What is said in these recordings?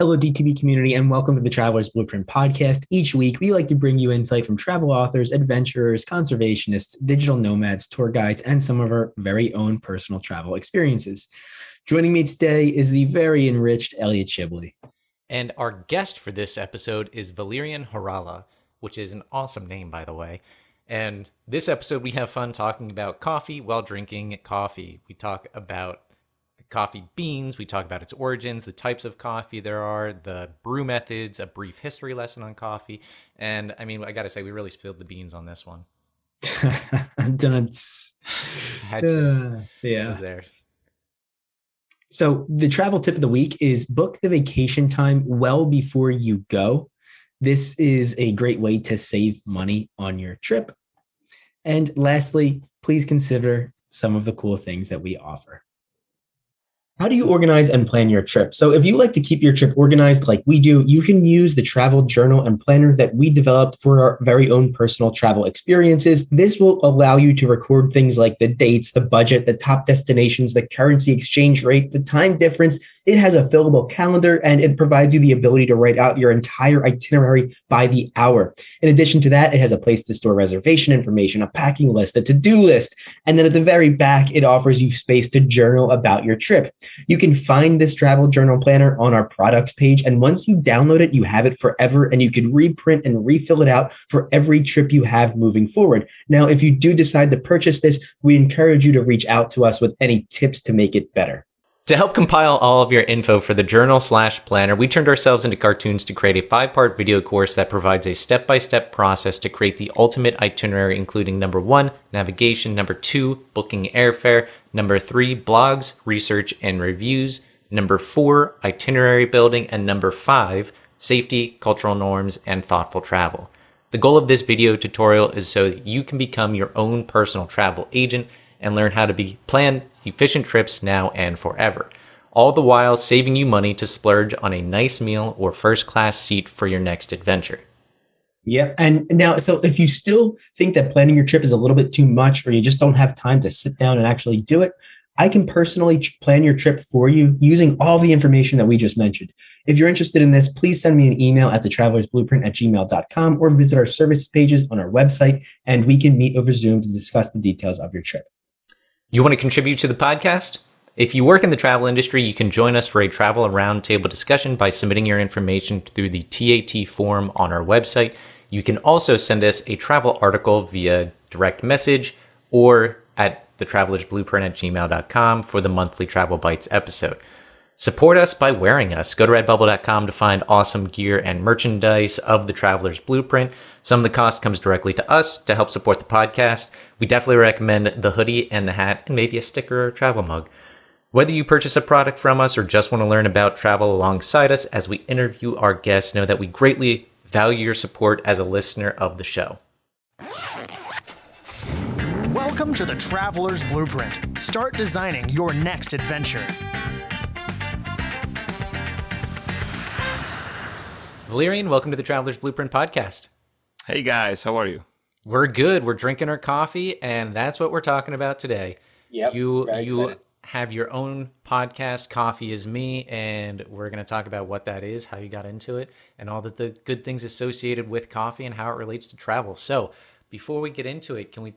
Hello, DTV community, and welcome to the Travelers Blueprint podcast. Each week, we like to bring you insight from travel authors, adventurers, conservationists, digital nomads, tour guides, and some of our very own personal travel experiences. Joining me today is the very enriched Elliot Chibley. And our guest for this episode is Valerian Harala, which is an awesome name, by the way. And this episode, we have fun talking about coffee while drinking coffee. We talk about coffee beans, we talk about its origins, the types of coffee there are, the brew methods, a brief history lesson on coffee. And I mean, I gotta say, we really spilled the beans on this one. Had to. It was there. So the travel tip of the week is book the vacation time well before you go. This is a great way to save money on your trip. And lastly, please consider some of the cool things that we offer. How do you organize and plan your trip? So if you like to keep your trip organized like we do, you can use the travel journal and planner that we developed for our very own personal travel experiences. This will allow you to record things like the dates, the budget, the top destinations, the currency exchange rate, the time difference. It has a fillable calendar, and it provides you the ability to write out your entire itinerary by the hour. In addition to that, it has a place to store reservation information, a packing list, a to-do list, and then at the very back, it offers you space to journal about your trip. You can find this travel journal planner on our products page. And once you download it, you have it forever, and you can reprint and refill it out for every trip you have moving forward. Now, if you do decide to purchase this, we encourage you to reach out to us with any tips to make it better. To help compile all of your info for the journal/planner, we turned ourselves into cartoons to create a 5-part video course that provides a step-by-step process to create the ultimate itinerary, including 1, navigation, 2, booking airfare, 3, blogs, research, and reviews, 4, itinerary building, and 5, safety, cultural norms, and thoughtful travel. The goal of this video tutorial is so that you can become your own personal travel agent and learn how to plan efficient trips now and forever, all the while saving you money to splurge on a nice meal or first-class seat for your next adventure. Yep. And now, so if you still think that planning your trip is a little bit too much, or you just don't have time to sit down and actually do it, I can personally plan your trip for you using all the information that we just mentioned. If you're interested in this, please send me an email at thetravelersblueprint@gmail.com or visit our services pages on our website, and we can meet over Zoom to discuss the details of your trip. You want to contribute to the podcast? If you work in the travel industry, you can join us for a travel roundtable discussion by submitting your information through the TAT form on our website. You can also send us a travel article via direct message or at thetravelersblueprint@gmail.com for the monthly Travel Bites episode. Support us by wearing us. Go to redbubble.com to find awesome gear and merchandise of the Traveler's Blueprint. Some of the cost comes directly to us to help support the podcast. We definitely recommend the hoodie and the hat and maybe a sticker or a travel mug. Whether you purchase a product from us or just want to learn about travel alongside us as we interview our guests, know that we greatly value your support as a listener of the show. Welcome to the Traveler's Blueprint. Start designing your next adventure. Valerian, welcome to the Traveler's Blueprint podcast. Hey guys, how are you? We're good. We're drinking our coffee, and that's what we're talking about today. Yep, you have your own podcast, Coffee Is Me, and we're going to talk about what that is, how you got into it, and all the good things associated with coffee and how it relates to travel. So before we get into it, can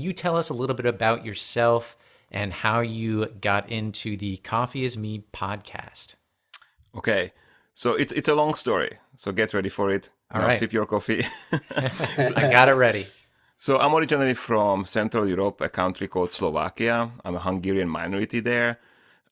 you tell us a little bit about yourself and how you got into the Coffee Is Me podcast? Okay. So it's a long story, so get ready for it. All right. Sip your coffee. I got it ready. So I'm originally from Central Europe, a country called Slovakia. I'm a Hungarian minority there.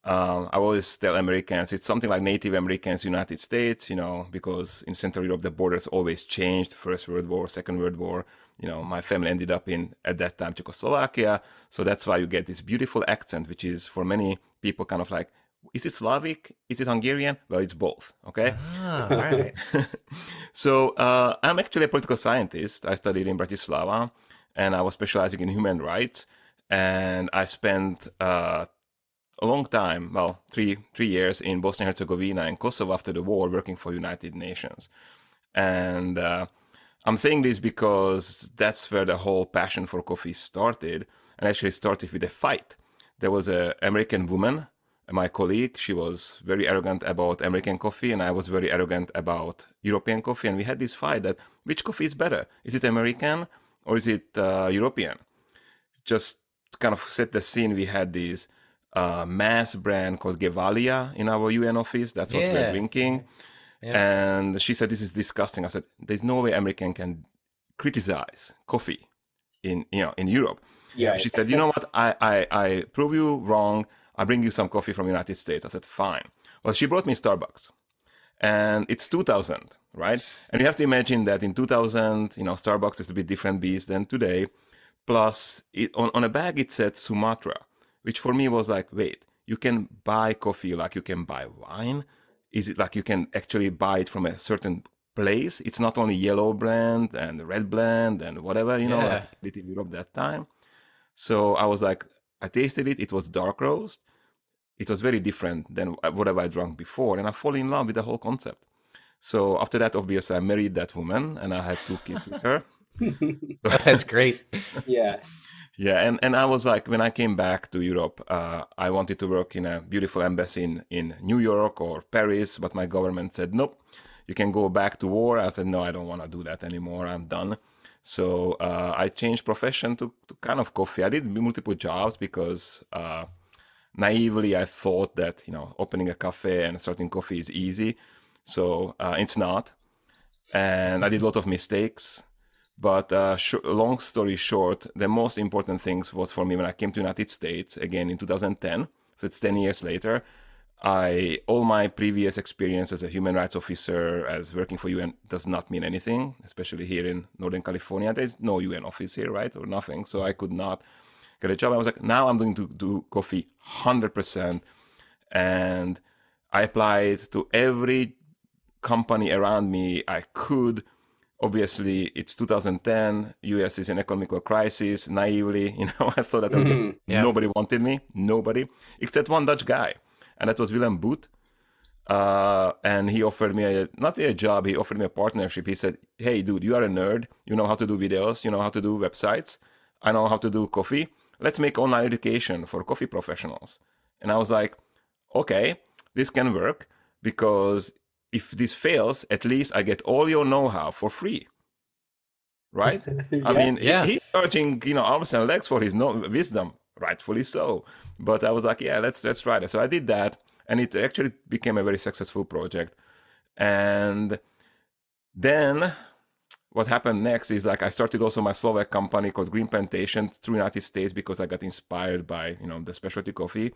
I always tell Americans, it's something like Native Americans, United States, you know, because in Central Europe, the borders always changed. First World War, Second World War, you know, my family ended up in, at that time, Czechoslovakia. So that's why you get this beautiful accent, which is for many people kind of like, is it Slavic? Is it Hungarian? Well, it's both. Okay. Ah, all right. So I'm actually a political scientist. I studied in Bratislava, and I was specializing in human rights. And I spent a long time, well, three years in Bosnia and Herzegovina and Kosovo after the war, working for United Nations. And I'm saying this because that's where the whole passion for coffee started, and actually started with a fight. There was an American woman my colleague. She was very arrogant about American coffee, and I was very arrogant about European coffee. And we had this fight that which coffee is better? Is it American or is it European? Just to kind of set the scene, we had this mass brand called Gevalia in our UN office. That's what we're drinking. Yeah. And she said, this is disgusting. I said, there's no way American can criticize coffee in Europe. Yeah. She said, you know what? I prove you wrong. I bring you some coffee from the United States. I said, fine. Well, she brought me Starbucks, and it's 2000, right? And you have to imagine that in 2000, Starbucks is a bit different beast than today. Plus, on a bag, it said Sumatra, which for me was like, wait, you can buy coffee like you can buy wine? Is it like you can actually buy it from a certain place? It's not only yellow blend and red blend and whatever, like in Europe that time. So I was like, I tasted it. It was dark roast. It was very different than whatever I drank before. And I fall in love with the whole concept. So after that, obviously, I married that woman and I had 2 kids with her. That's great. Yeah. Yeah. And I was like, when I came back to Europe, I wanted to work in a beautiful embassy in New York or Paris. But my government said, nope, you can go back to war. I said, no, I don't want to do that anymore. I'm done. So I changed profession to kind of coffee. I did multiple jobs because naively I thought that, opening a cafe and starting coffee is easy. So it's not. And I did a lot of mistakes. But long story short, the most important things was for me when I came to the United States, again, in 2010. So it's 10 years later. All my previous experience as a human rights officer, as working for UN, does not mean anything, especially here in Northern California. There's no UN office here, right? Or nothing. So I could not get a job. I was like, now I'm going to do coffee 100%. And I applied to every company around me I could. Obviously, it's 2010. US is an economical crisis. Naively, I thought that nobody wanted me. Nobody. Except one Dutch guy. And that was Willem Boot. And he offered me, not a job, he offered me a partnership. He said, hey, dude, you are a nerd. You know how to do videos. You know how to do websites. I know how to do coffee. Let's make online education for coffee professionals. And I was like, okay, this can work. Because if this fails, at least I get all your know-how for free. Right? I mean, he's charging, arms and legs for his wisdom. Rightfully so. But I was like, yeah, let's try that. So I did that, and it actually became a very successful project. And then what happened next is I started also my Slovak company called Green Plantation through United States because I got inspired by, the specialty coffee.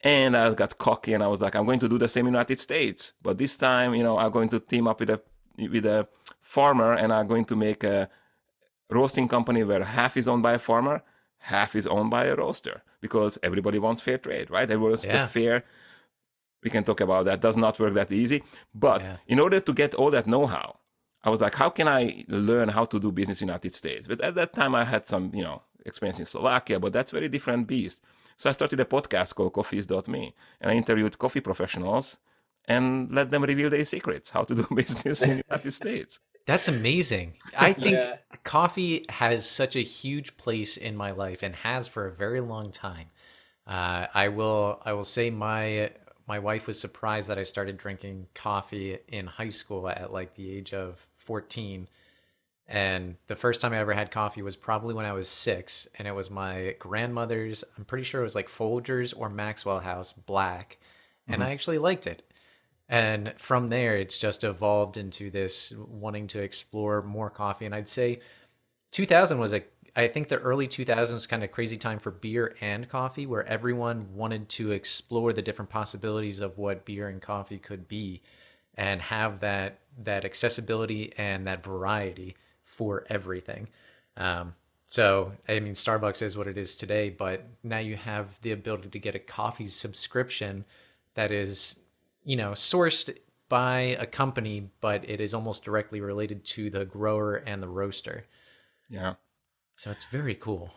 And I got cocky and I was like, I'm going to do the same in United States. But this time, I'm going to team up with a farmer, and I'm going to make a roasting company where half is owned by a farmer, half is owned by a roaster, because everybody wants fair trade, right? Everyone's fair. We can talk about that. Does not work that easy. But in order to get all that know-how, I was like, how can I learn how to do business in the United States? But at that time, I had some, experience in Slovakia, but that's a very different beast. So I started a podcast called Coffee Is Me, and I interviewed coffee professionals and let them reveal their secrets, how to do business in the United States. That's amazing. I think coffee has such a huge place in my life and has for a very long time. I will say my wife was surprised that I started drinking coffee in high school at the age of 14. And the first time I ever had coffee was probably when I was 6. And it was my grandmother's, I'm pretty sure it was Folgers or Maxwell House black. Mm-hmm. And I actually liked it. And from there, it's just evolved into this wanting to explore more coffee. And I'd say 2000 was I think the early 2000s kind of crazy time for beer and coffee, where everyone wanted to explore the different possibilities of what beer and coffee could be and have that accessibility and that variety for everything. So, I mean, Starbucks is what it is today, but now you have the ability to get a coffee subscription that is sourced by a company, but it is almost directly related to the grower and the roaster. Yeah. So it's very cool.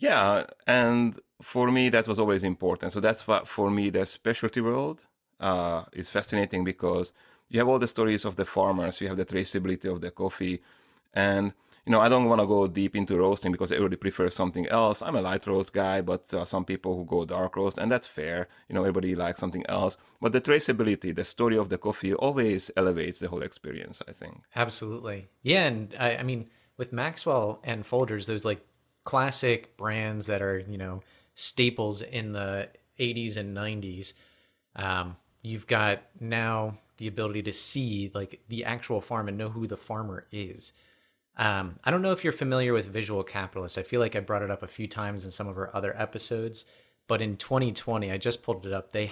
Yeah. And for me, that was always important. So that's what, for me, the specialty world is fascinating, because you have all the stories of the farmers, you have the traceability of the coffee. And you know, I don't want to go deep into roasting because everybody prefers something else. I'm a light roast guy, but some people who go dark roast, and that's fair. You know, everybody likes something else. But the traceability, the story of the coffee always elevates the whole experience, I think. Absolutely. Yeah, and I mean, with Maxwell and Folgers, those like classic brands that are, you know, staples in the 80s and 90s, you've got now the ability to see like the actual farm and know who the farmer is. I don't know if you're familiar with Visual Capitalist. I feel like I brought it up a few times in some of our other episodes, but in 2020, I just pulled it up. They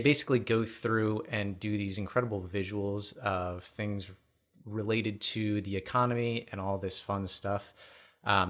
basically go through and do these incredible visuals of things related to the economy and all this fun stuff.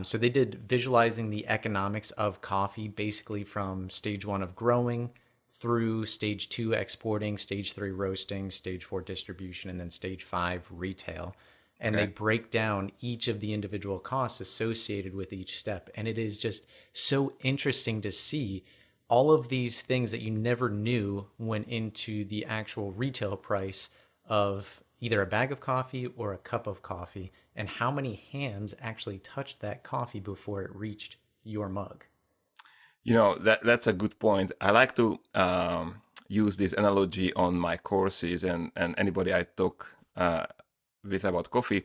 So they did visualizing the economics of coffee, basically from stage one of growing through stage two exporting, stage three roasting, stage four distribution, and then stage five retail. And okay, they break down each of the individual costs associated with each step. And it is just so interesting to see all of these things that you never knew went into the actual retail price of either a bag of coffee or a cup of coffee, and how many hands actually touched that coffee before it reached your mug. You know, that's a good point. I like to use this analogy on my courses, and anybody I talk with about coffee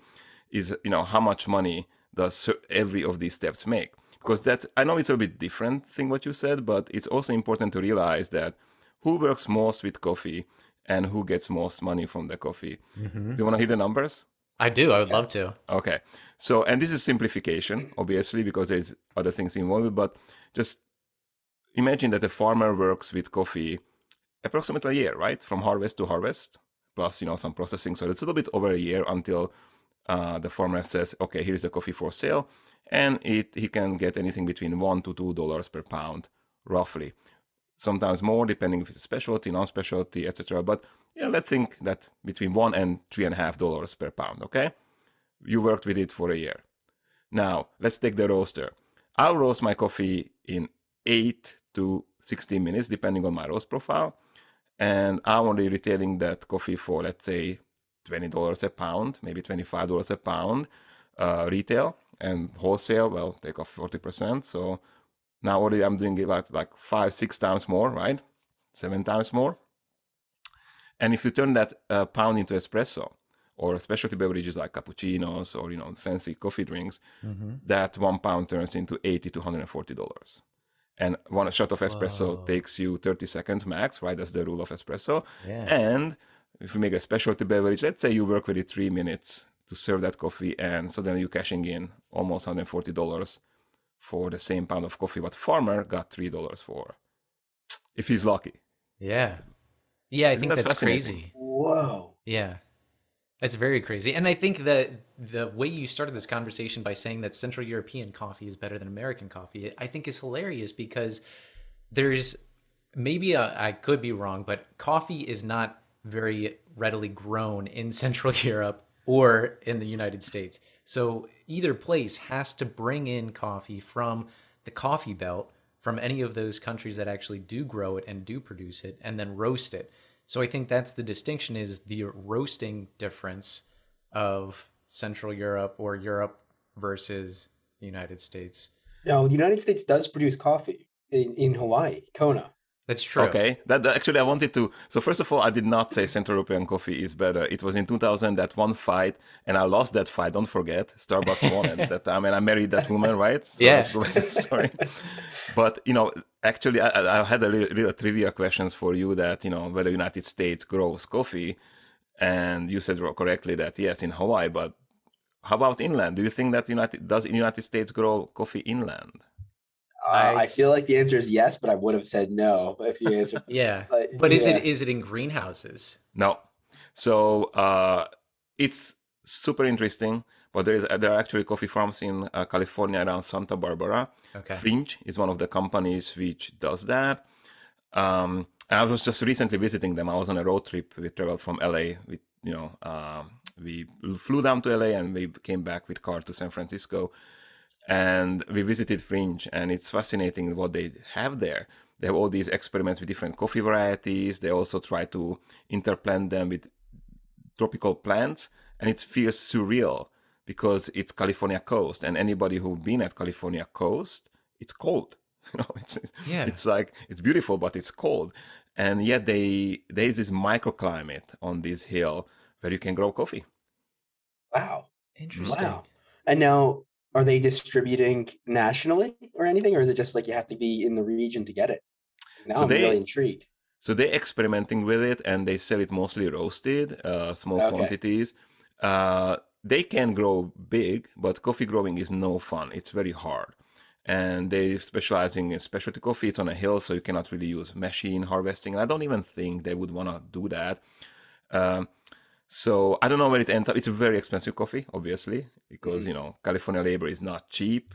is, you know, how much money does every of these steps make? Because that's, I know it's a bit different thing what you said, but it's also important to realize that who works most with coffee and who gets most money from the coffee. Mm-hmm. Do you want to hear the numbers? I do. I would love to. Okay. So, and this is simplification, obviously, because there's other things involved, but just imagine that a farmer works with coffee approximately a year, right? From harvest to harvest, plus, you know, some processing. So it's a little bit over a year until the farmer says, okay, here's the coffee for sale. And he can get anything between $1 to $2 per pound, roughly. Sometimes more, depending if it's a specialty, non-specialty, etc. But yeah, let's think that between $1 and $3.50 per pound, okay? You worked with it for a year. Now, let's take the roaster. I'll roast my coffee in 8 to 16 minutes, depending on my roast profile. And I'm only retailing that coffee for, let's say, $20 a pound, maybe $25 a pound retail. And wholesale, well, take off 40%. So now already I'm doing it like 5-6 times more, right? 7 times more. And if you turn that pound into espresso or specialty beverages like cappuccinos or, you know, fancy coffee drinks, mm-hmm, that £1 turns into $80 to $140. And one shot of espresso takes you 30 seconds max, right? That's the rule of espresso. Yeah. And if you make a specialty beverage, let's say you work with it 3 minutes to serve that coffee, and suddenly you're cashing in almost $140 for the same pound of coffee what farmer got $3 for, if he's lucky. Yeah. Yeah, I think that's crazy. Whoa. Yeah. That's very crazy. And I think that the way you started this conversation by saying that Central European coffee is better than American coffee, I think is hilarious, because there's maybe I could be wrong, but coffee is not very readily grown in Central Europe or in the United States. So either place has to bring in coffee from the coffee belt, from any of those countries that actually do grow it and do produce it, and then roast it. So I think that's the distinction, is the roasting difference of Central Europe or Europe versus the United States. Now, the United States does produce coffee in Hawaii, Kona. That's true. Okay. That actually, I wanted to. So first of all, I did not say Central European coffee is better. It was in 2000 that one fight, and I lost that fight. Don't forget, Starbucks won at that time, and I married that woman, right? So yeah. Sorry. But you know, actually, I had a little trivia questions for you that, you know, whether United States grows coffee, and you said correctly that yes, in Hawaii. But how about inland? Do you think that United States grow coffee inland? I feel like the answer is yes, but I would have said no if you answered. Yeah, but is it in greenhouses? No. So it's super interesting. But there are actually coffee farms in California around Santa Barbara. Okay. Fringe is one of the companies which does that. I was just recently visiting them. I was on a road trip. We traveled from L.A. with, you know, we flew down to L.A. and we came back with car to San Francisco. And we visited Fringe, and it's fascinating what they have there. They have all these experiments with different coffee varieties. They also try to interplant them with tropical plants, and it feels surreal because it's California coast, and anybody who's been at California coast, it's cold. You know, it's like, it's beautiful, but it's cold. And yet there's this microclimate on this hill where you can grow coffee. Wow. Interesting. Wow. And now, are they distributing nationally or anything? Or is it just like you have to be in the region to get it? Now so I'm really intrigued. So they're experimenting with it, and they sell it mostly roasted, small quantities. They can grow big, but coffee growing is no fun. It's very hard. And they're specializing in specialty coffee. It's on a hill, so you cannot really use machine harvesting. And I don't even think they would want to do that. So I don't know where it ends up. It's a very expensive coffee, obviously, because, you know, California labor is not cheap.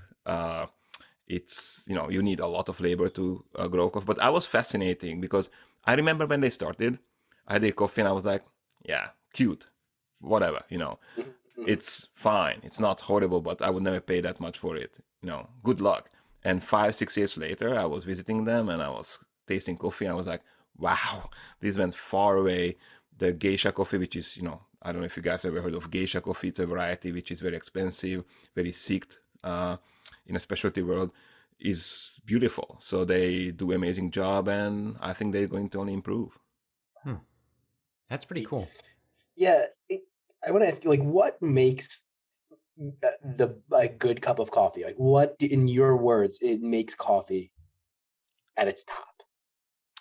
It's, you know, you need a lot of labor to grow coffee. But I was fascinating because I remember when they started, I had a coffee and I was like, yeah, cute, whatever, you know. It's fine. It's not horrible, but I would never pay that much for it. You know, good luck. And 5-6 years later, I was visiting them and I was tasting coffee. And I was like, wow, this went far away. The Geisha coffee, which is, you know, I don't know if you guys ever heard of Geisha coffee. It's a variety which is very expensive, very sought in a specialty world, is beautiful. So they do an amazing job, and I think they're going to only improve. Hmm. That's pretty cool. Yeah. I want to ask you, like, what makes a good cup of coffee? Like, what, in your words, it makes coffee at its top?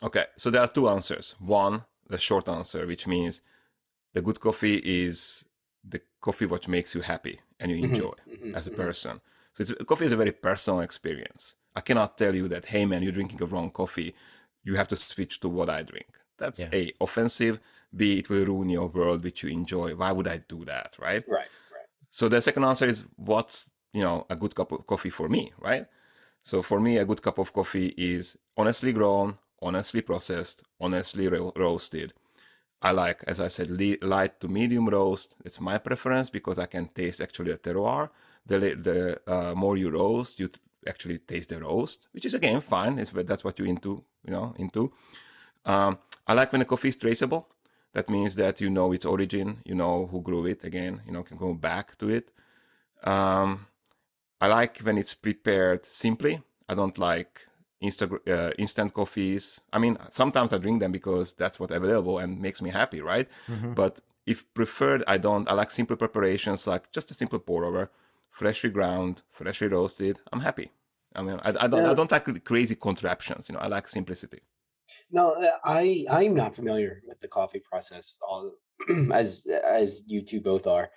Okay, so there are two answers. One, the short answer, which means the good coffee is the coffee which makes you happy and you enjoy as a person. So coffee is a very personal experience. I cannot tell you that, hey, man, you're drinking the wrong coffee. You have to switch to what I drink. That's A, offensive. B, it will ruin your world, which you enjoy. Why would I do that, right? Right. So the second answer is, what's, you know, a good cup of coffee for me, right? So for me, a good cup of coffee is honestly grown, honestly processed, honestly roasted. I like, as I said, light to medium roast. It's my preference because I can taste actually the terroir. The more you roast, you actually taste the roast, which is again fine. That's what you're into, you know, into. I like when the coffee is traceable. That means that you know its origin, you know who grew it. Again, you know, can go back to it. I like when it's prepared simply. I don't like instant coffees. I mean, sometimes I drink them because that's what's available and makes me happy, right? Mm-hmm. But if preferred, I don't. I like simple preparations, like just a simple pour over, freshly ground, freshly roasted. I'm happy. I mean, I don't like crazy contraptions. You know, I like simplicity. No, I'm not familiar with the coffee process as you two both are.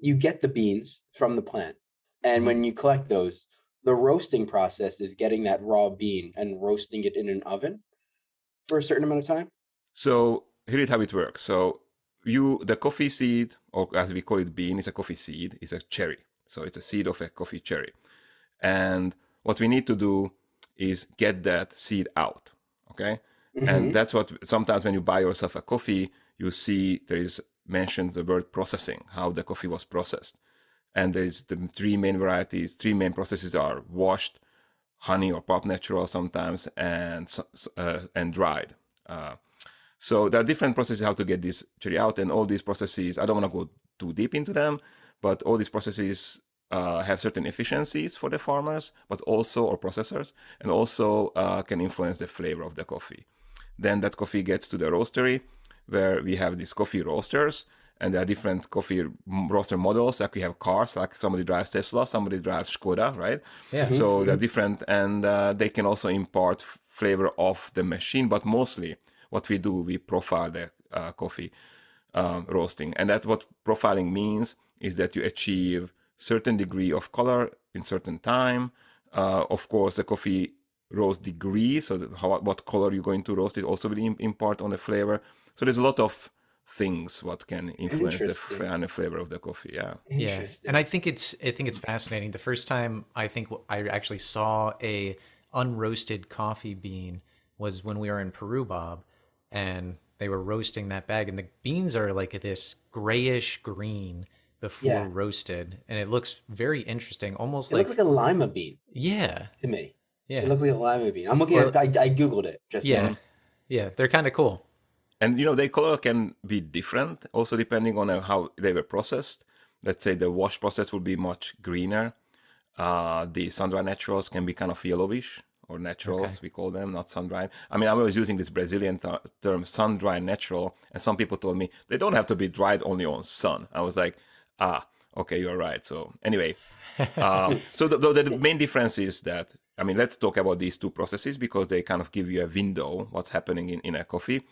You get the beans from the plant, and when you collect those, the roasting process is getting that raw bean and roasting it in an oven for a certain amount of time. So here is how it works. So the coffee seed, or as we call it, bean, is a coffee seed. It's a cherry. So it's a seed of a coffee cherry. And what we need to do is get that seed out. Okay. Mm-hmm. And that's what sometimes when you buy yourself a coffee, you see there is mentioned the word processing, how the coffee was processed. And there's the three main varieties. Three main processes are washed, honey or pulp natural sometimes, and dried. So there are different processes how to get this cherry out. And all these processes, I don't want to go too deep into them, but all these processes have certain efficiencies for the farmers, but also, or processors, and also can influence the flavor of the coffee. Then that coffee gets to the roastery, where we have these coffee roasters, and there are different coffee roaster models. Like we have cars, like somebody drives Tesla, somebody drives Skoda, right? Yeah. So they're different, and they can also impart flavor of the machine, but mostly what we do, we profile the coffee roasting. And that's what profiling means, is that you achieve certain degree of color in certain time. Of course, the coffee roast degree, so what color you're going to roast it, also will impart on the flavor. So there's a lot of things what can influence the flavor of the coffee. Yeah. Interesting. Yeah. And I think it's fascinating. The first time I think I actually saw a unroasted coffee bean was when we were in Peru, Bob, and they were roasting that bag, and the beans are like this grayish green before roasted, and it looks very interesting. Almost it looks like a lima bean. Yeah, to me. Yeah, it looks like a lima bean. I'm looking at. I googled it just now. Yeah, they're kind of cool. And you know, their color can be different, also depending on how they were processed. let's say the wash process will be much greener. The sun-dried naturals can be kind of yellowish, or naturals, okay. We call them, not sun-dried. I mean, I'm always using this Brazilian term, sun-dried natural, and some people told me they don't have to be dried only on sun. I was like, okay, you're right. So anyway, so the main difference is that, I mean, let's talk about these two processes because they kind of give you a window what's happening in a coffee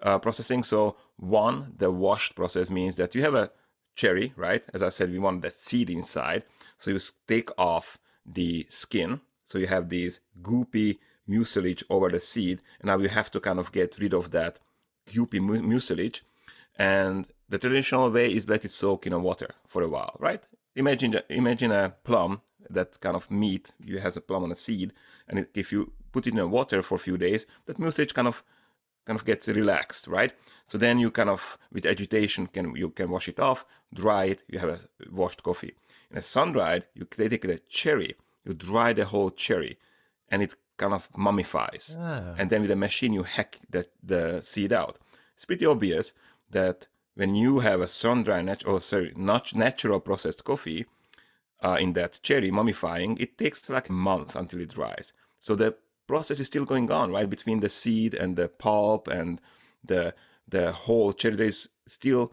processing. So one, the washed process means that you have a cherry, right? As I said, we want that seed inside. So you take off the skin. So you have these goopy mucilage over the seed. And now you have to kind of get rid of that goopy mucilage. And the traditional way is let it soak in water for a while, right? Imagine a plum, that kind of meat, you has a plum on a seed. And if you put it in water for a few days, that mucilage kind of gets relaxed, right? So then you kind of, with agitation, you can wash it off, dry it, you have a washed coffee. In a sun-dried, you take the cherry, you dry the whole cherry, and it kind of mummifies. Oh. And then with a machine, you hack the seed out. It's pretty obvious that when you have a sun-dried, natural processed coffee in that cherry mummifying, it takes like a month until it dries. So the process is still going on, right? Between the seed and the pulp and the whole cherry, there is still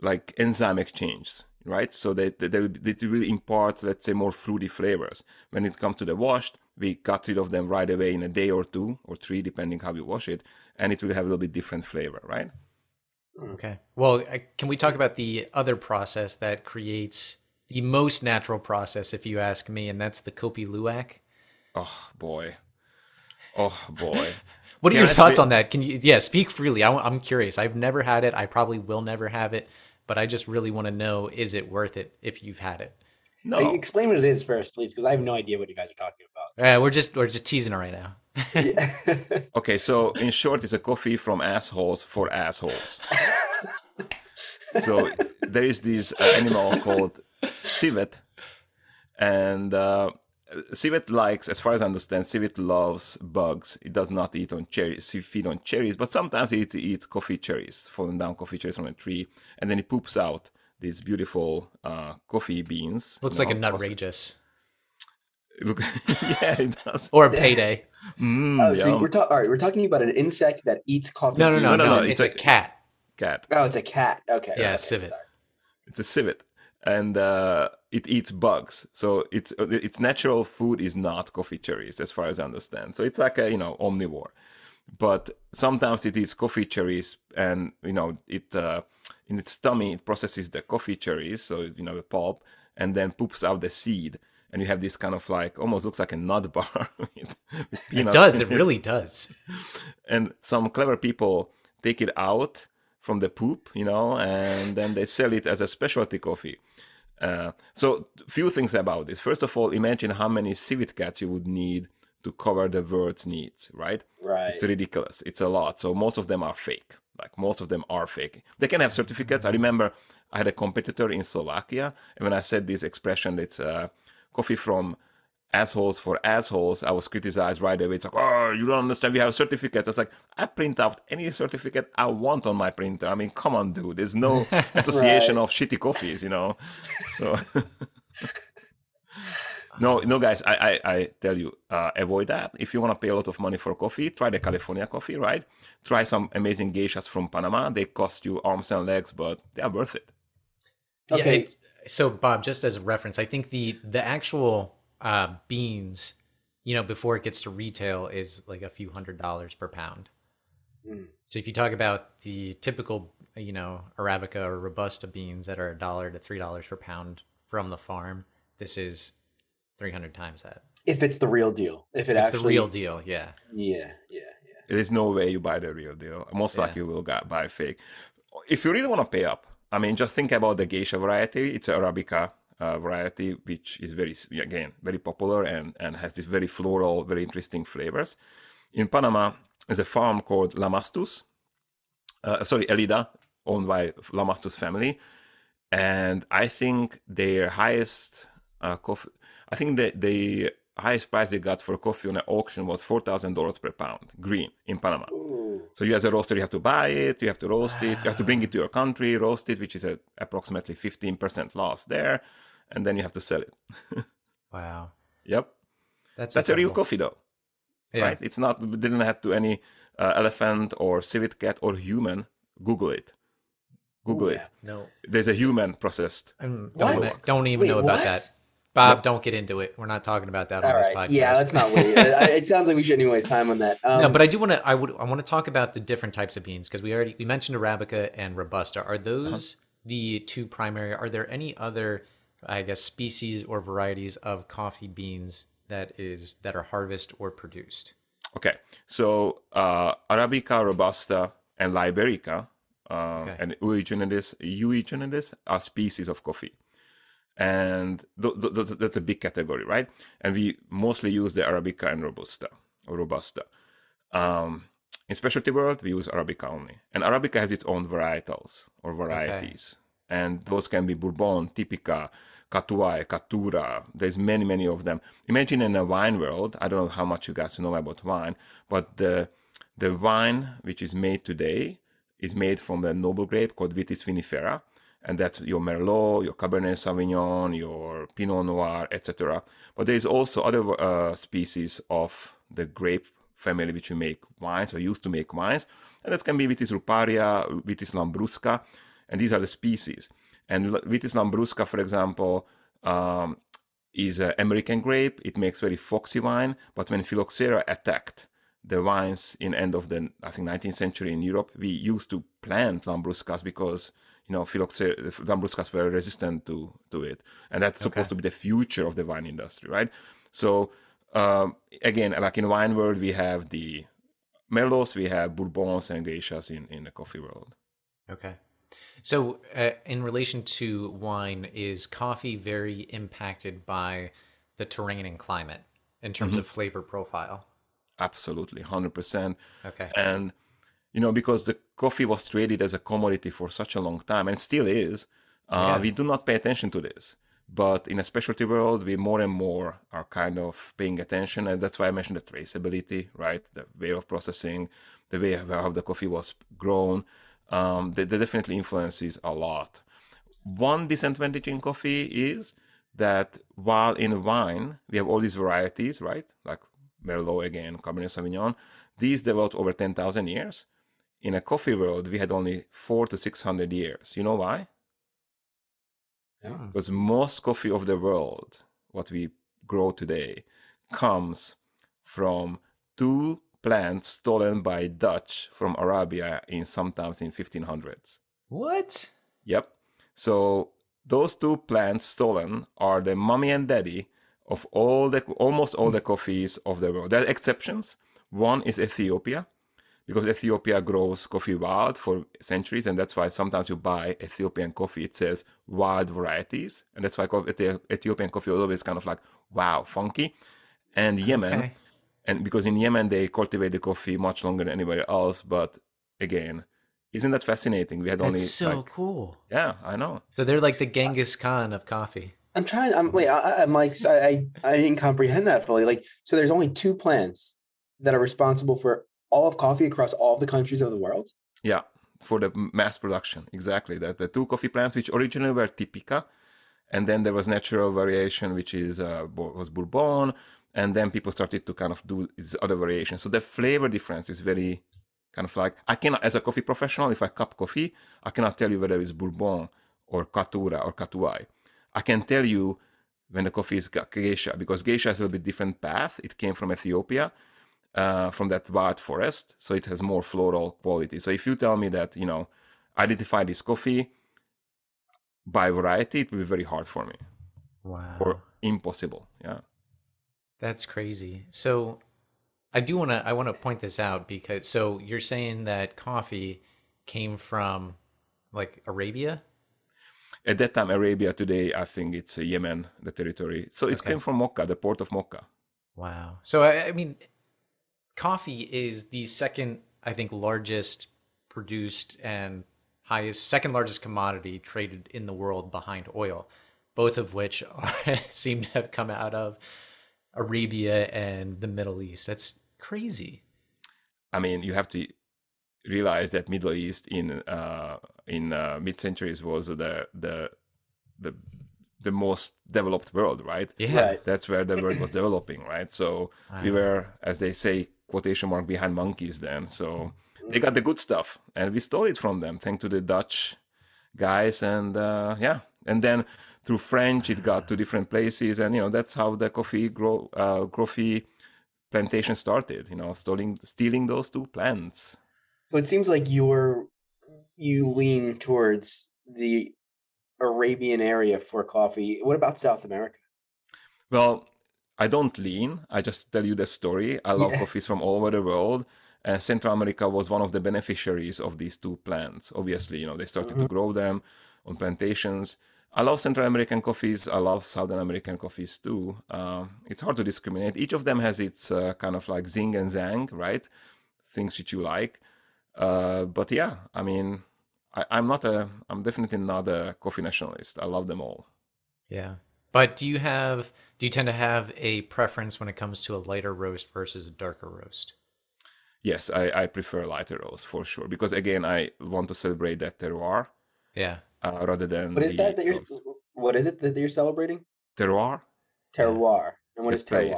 like enzyme exchange, right? So they really impart, let's say, more fruity flavors. When it comes to the washed, we got rid of them right away in a day or two or three, depending how you wash it, and it will have a little bit different flavor, right? Okay. Well, can we talk about the other process that creates the most natural process, if you ask me, and that's the Kopi Luwak? Oh boy. What are your thoughts on that? Can you, speak freely. I'm curious. I've never had it. I probably will never have it, but I just really want to know, is it worth it if you've had it? No. Explain what it is first, please, because I have no idea what you guys are talking about. Yeah, we're just teasing it right now. Okay, so in short, it's a coffee from assholes for assholes. So there is this animal called civet, and civet likes, as far as I understand, civet loves bugs. It does not eat on cherries, feed on cherries, but sometimes it eats coffee cherries, fallen down coffee cherries from a tree, and then it poops out these beautiful coffee beans. Looks like a Nutrageous. Yeah, it does. Or a payday. So we're talking about an insect that eats coffee. No. It's a cat. Oh, it's a cat. Okay. Yeah, right, civet. Okay, it's a civet, and it eats bugs. So its natural food is not coffee cherries, as far as I understand. So it's like a omnivore, but sometimes it eats coffee cherries, and it in its tummy it processes the coffee cherries, so the pulp, and then poops out the seed. And you have this kind of like, almost looks like a nut bar. With peanuts. It does. It really does. And some clever people take it out from the poop, and then they sell it as a specialty coffee. So few things about this. First of all, imagine how many civet cats you would need to cover the world's needs, right? Right. It's ridiculous. It's a lot. So most of them are fake. They can have certificates. I remember I had a competitor in Slovakia. And when I said this expression, it's... coffee from assholes for assholes, I was criticized right away. It's like, oh, you don't understand. We have certificates. It's like, I print out any certificate I want on my printer. I mean, come on, dude. There's no association of shitty coffees, So, no, guys, I tell you, avoid that. If you want to pay a lot of money for coffee, try the California coffee, right? Try some amazing geishas from Panama. They cost you arms and legs, but they are worth it. Okay. Yeah, so Bob, just as a reference, I think the actual beans, before it gets to retail is like a few $100s per pound. Mm. So if you talk about the typical, Arabica or Robusta beans that are $1 to $3 per pound from the farm, this is 300 times that. If it's the real deal. If it's the real deal, yeah. Yeah. There's no way you buy the real deal. Most likely you will buy fake. If you really want to pay up, I mean, just think about the Geisha variety. It's an Arabica variety, which is very popular and has this very floral, very interesting flavors. In Panama, there's a farm called Lamastus, Elida, owned by Lamastus family. And I think their highest coffee, I think the highest price they got for coffee on an auction was $4,000 per pound, green, in Panama. Ooh. So you as a roaster, you have to buy it, you have to roast it, you have to bring it to your country, roast it, which is at approximately 15% loss there, and then you have to sell it. Wow. Yep. That's a real coffee though, yeah. Right? It's not, didn't have to any elephant or civet cat or human. Google it. Google it. No. There's a human processed. Don't even know about that. Bob, don't get into it. We're not talking about that on this podcast. Yeah, let's not wait. It sounds like we shouldn't waste time on that. No, but I do want to. I want to talk about the different types of beans because we mentioned Arabica and Robusta. Are those the two primary? Are there any other, I guess, species or varieties of coffee beans that are harvested or produced? Okay, so Arabica, Robusta, and Liberica, and Eugenidis are species of coffee. And that's a big category, right? And we mostly use the Arabica and Robusta. In specialty world, we use Arabica only. And Arabica has its own varietals or varieties. Okay. And those can be Bourbon, Typica, Catuai, Catura. There's many, many of them. Imagine in a wine world, I don't know how much you guys know about wine, but the wine which is made today is made from the noble grape called Vitis vinifera. And that's your Merlot, your Cabernet Sauvignon, your Pinot Noir, etc. But there's also other species of the grape family which we make wines or used to make wines. And that can be Vitis ruparia, Vitis lambrusca. And these are the species. And Vitis lambrusca, for example, is an American grape. It makes very foxy wine. But when Phylloxera attacked the wines in end of the, I think, 19th century in Europe, we used to plant lambruscas because, you know, Phylloxera, lambruscas were resistant to it. And that's supposed to be the future of the wine industry, right? So, again, like in wine world, we have the Merlots, we have Bourbons and Geishas in the coffee world. Okay. So, in relation to wine, is coffee very impacted by the terrain and climate in terms of flavor profile? Absolutely, 100%. Okay. And, you know, because the coffee was traded as a commodity for such a long time and still is, we do not pay attention to this. But in a specialty world, we more and more are kind of paying attention. And that's why I mentioned the traceability, right? The way of processing, the way how the coffee was grown. They definitely influences a lot. One disadvantage in coffee is that while in wine, we have all these varieties, right? Like Merlot again, Cabernet Sauvignon. These developed over 10,000 years. In a coffee world, we had only 400 to 600 years. You know why? Yeah. Because most coffee of the world, what we grow today, comes from two plants stolen by Dutch from Arabia sometimes in 1500s. What? Yep. So those two plants stolen are the mommy and daddy of almost all the coffees of the world. There are exceptions. One is Ethiopia, because Ethiopia grows coffee wild for centuries, and that's why sometimes you buy Ethiopian coffee, it says wild varieties, and that's why Ethiopian coffee is always kind of like, wow, funky. And Yemen, and because in Yemen they cultivate the coffee much longer than anywhere else, but again, isn't that fascinating? We had only that's so like, cool. Yeah, I know. So they're like the Genghis Khan of coffee. I didn't comprehend that fully. Like, so there's only two plants that are responsible for all of coffee across all of the countries of the world? Yeah, for the mass production, exactly. That the two coffee plants, which originally were Typica, and then there was natural variation, which is was Bourbon, and then people started to kind of do these other variations. So the flavor difference is very kind of like, I cannot, as a coffee professional, if I cup coffee, I cannot tell you whether it's Bourbon or Catura or Catuai. I can tell you when the coffee is Geisha, because Geisha has a little bit different path. It came from Ethiopia. From that wild forest, so it has more floral quality. So if you tell me that, you know, identify this coffee by variety, it will be very hard for me. Wow. Or impossible. Yeah. That's crazy. So I want to point this out because, so you're saying that coffee came from like Arabia? At that time, Arabia. Today, I think it's Yemen, the territory. So it came from Mocha, the port of Mocha. Wow. So I mean, coffee is the second, I think, largest produced and second largest commodity traded in the world behind oil, both of which seem to have come out of Arabia and the Middle East. That's crazy. I mean, you have to realized that Middle East in mid-centuries was the most developed world, right? Yeah. Right. That's where the world was developing, right? So we were, as they say, quotation mark, behind monkeys then. So they got the good stuff and we stole it from them, thanks to the Dutch guys. And and then through French, it got to different places. And, you know, that's how the coffee plantation started, you know, stealing those two plants. So it seems like you lean towards the Arabian area for coffee. What about South America? Well, I don't lean. I just tell you the story. I love coffees from all over the world. Central America was one of the beneficiaries of these two plants. Obviously, you know, they started to grow them on plantations. I love Central American coffees. I love Southern American coffees too. It's hard to discriminate. Each of them has its kind of like zing and zang, right? Things that you like. But yeah, I mean, I'm definitely not a coffee nationalist. I love them all. Yeah. But do you tend to have a preference when it comes to a lighter roast versus a darker roast? Yes, I prefer lighter roast for sure. Because again, I want to celebrate that terroir. Yeah. Rather than. What is it that you're celebrating? Terroir. Terroir. And what is terroir?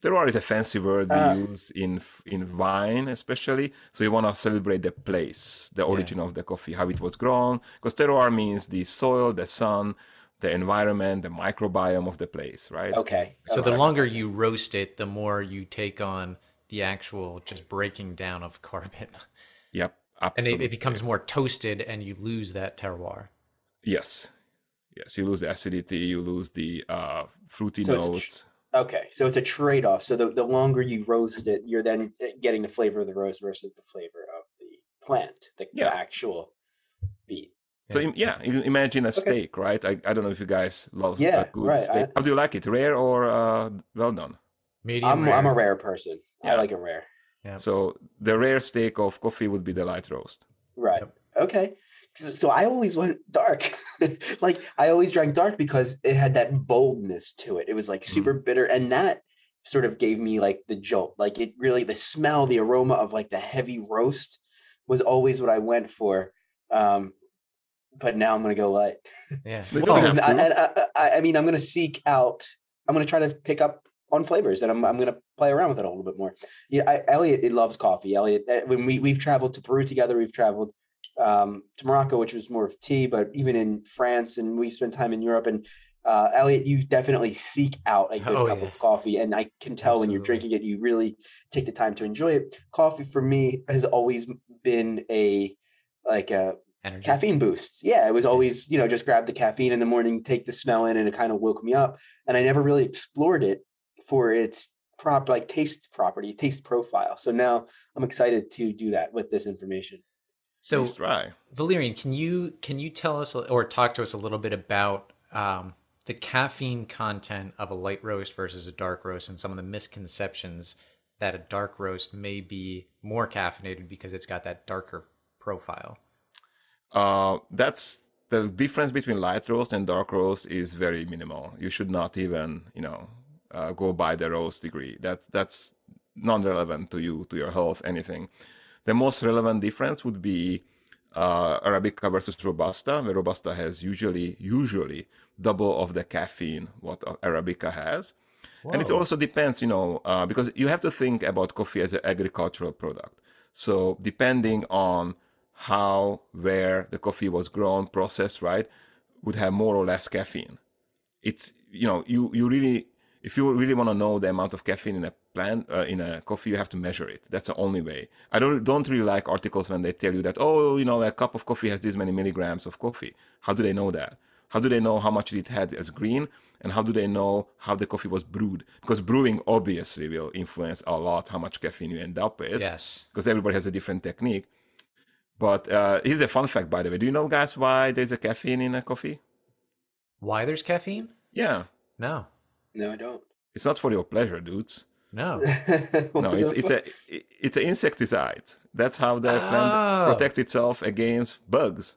Terroir is a fancy word we use in wine, especially. So you want to celebrate the place, the origin of the coffee, how it was grown. Because terroir means the soil, the sun, the environment, the microbiome of the place, right? Okay. So the longer you roast it, the more you take on the actual just breaking down of carbon. Yep, absolutely. And it becomes more toasted, and you lose that terroir. Yes, you lose the acidity, you lose the fruity notes. Okay, so it's a trade-off. So the longer you roast it, you're then getting the flavor of the roast versus the flavor of the plant, the actual beet. So imagine a steak, right? I don't know if you guys love a good steak. How do you like it? Rare or well done? Medium. I'm a rare person. Yeah. I like it rare. Yeah. So the rare steak of coffee would be the light roast. Right. Yep. Okay. So I always went dark. Like I always drank dark because it had that boldness to it. It was like super bitter. And that sort of gave me like the jolt, like it really, the smell, the aroma of like the heavy roast was always what I went for. But now I'm going to go light. Yeah. I mean, I'm going to seek out, I'm going to try to pick up on flavors and I'm going to play around with it a little bit more. Yeah. Elliot loves coffee. Elliot, when we've traveled to Peru together, we've traveled to Morocco, which was more of tea, but even in France, and we spent time in Europe. And Elliot, you definitely seek out a good cup of coffee, and I can tell when you're drinking it, you really take the time to enjoy it. Coffee for me has always been a energy. Caffeine boost. Yeah, it was always, you know, just grab the caffeine in the morning, take the smell in, and it kind of woke me up. And I never really explored it for its taste profile. So now I'm excited to do that with this information. So, Valerian, can you tell us or talk to us a little bit about the caffeine content of a light roast versus a dark roast, and some of the misconceptions that a dark roast may be more caffeinated because it's got that darker profile? That's the difference between light roast and dark roast is very minimal. You should not even, you know, go by the roast degree. That's non-relevant to you, to your health, anything. The most relevant difference would be Arabica versus Robusta, where Robusta has usually double of the caffeine what Arabica has. Whoa. And it also depends, you know, because you have to think about coffee as an agricultural product. So depending on how, where the coffee was grown, processed, right, would have more or less caffeine. It's, you know, you really, if you really want to know the amount of caffeine in a plant, in a coffee, you have to measure it. That's the only way. I don't really like articles when they tell you that, oh, you know, a cup of coffee has this many milligrams of coffee. How do they know that? How do they know how much it had as green? And how do they know how the coffee was brewed? Because brewing obviously will influence a lot how much caffeine you end up with. Yes. Because everybody has a different technique. But here's a fun fact, by the way. Do you know, guys, why there's a caffeine in a coffee? Why there's caffeine? Yeah. No, I don't. It's not for your pleasure, dudes. No. No, it's an insecticide. That's how the plant protects itself against bugs.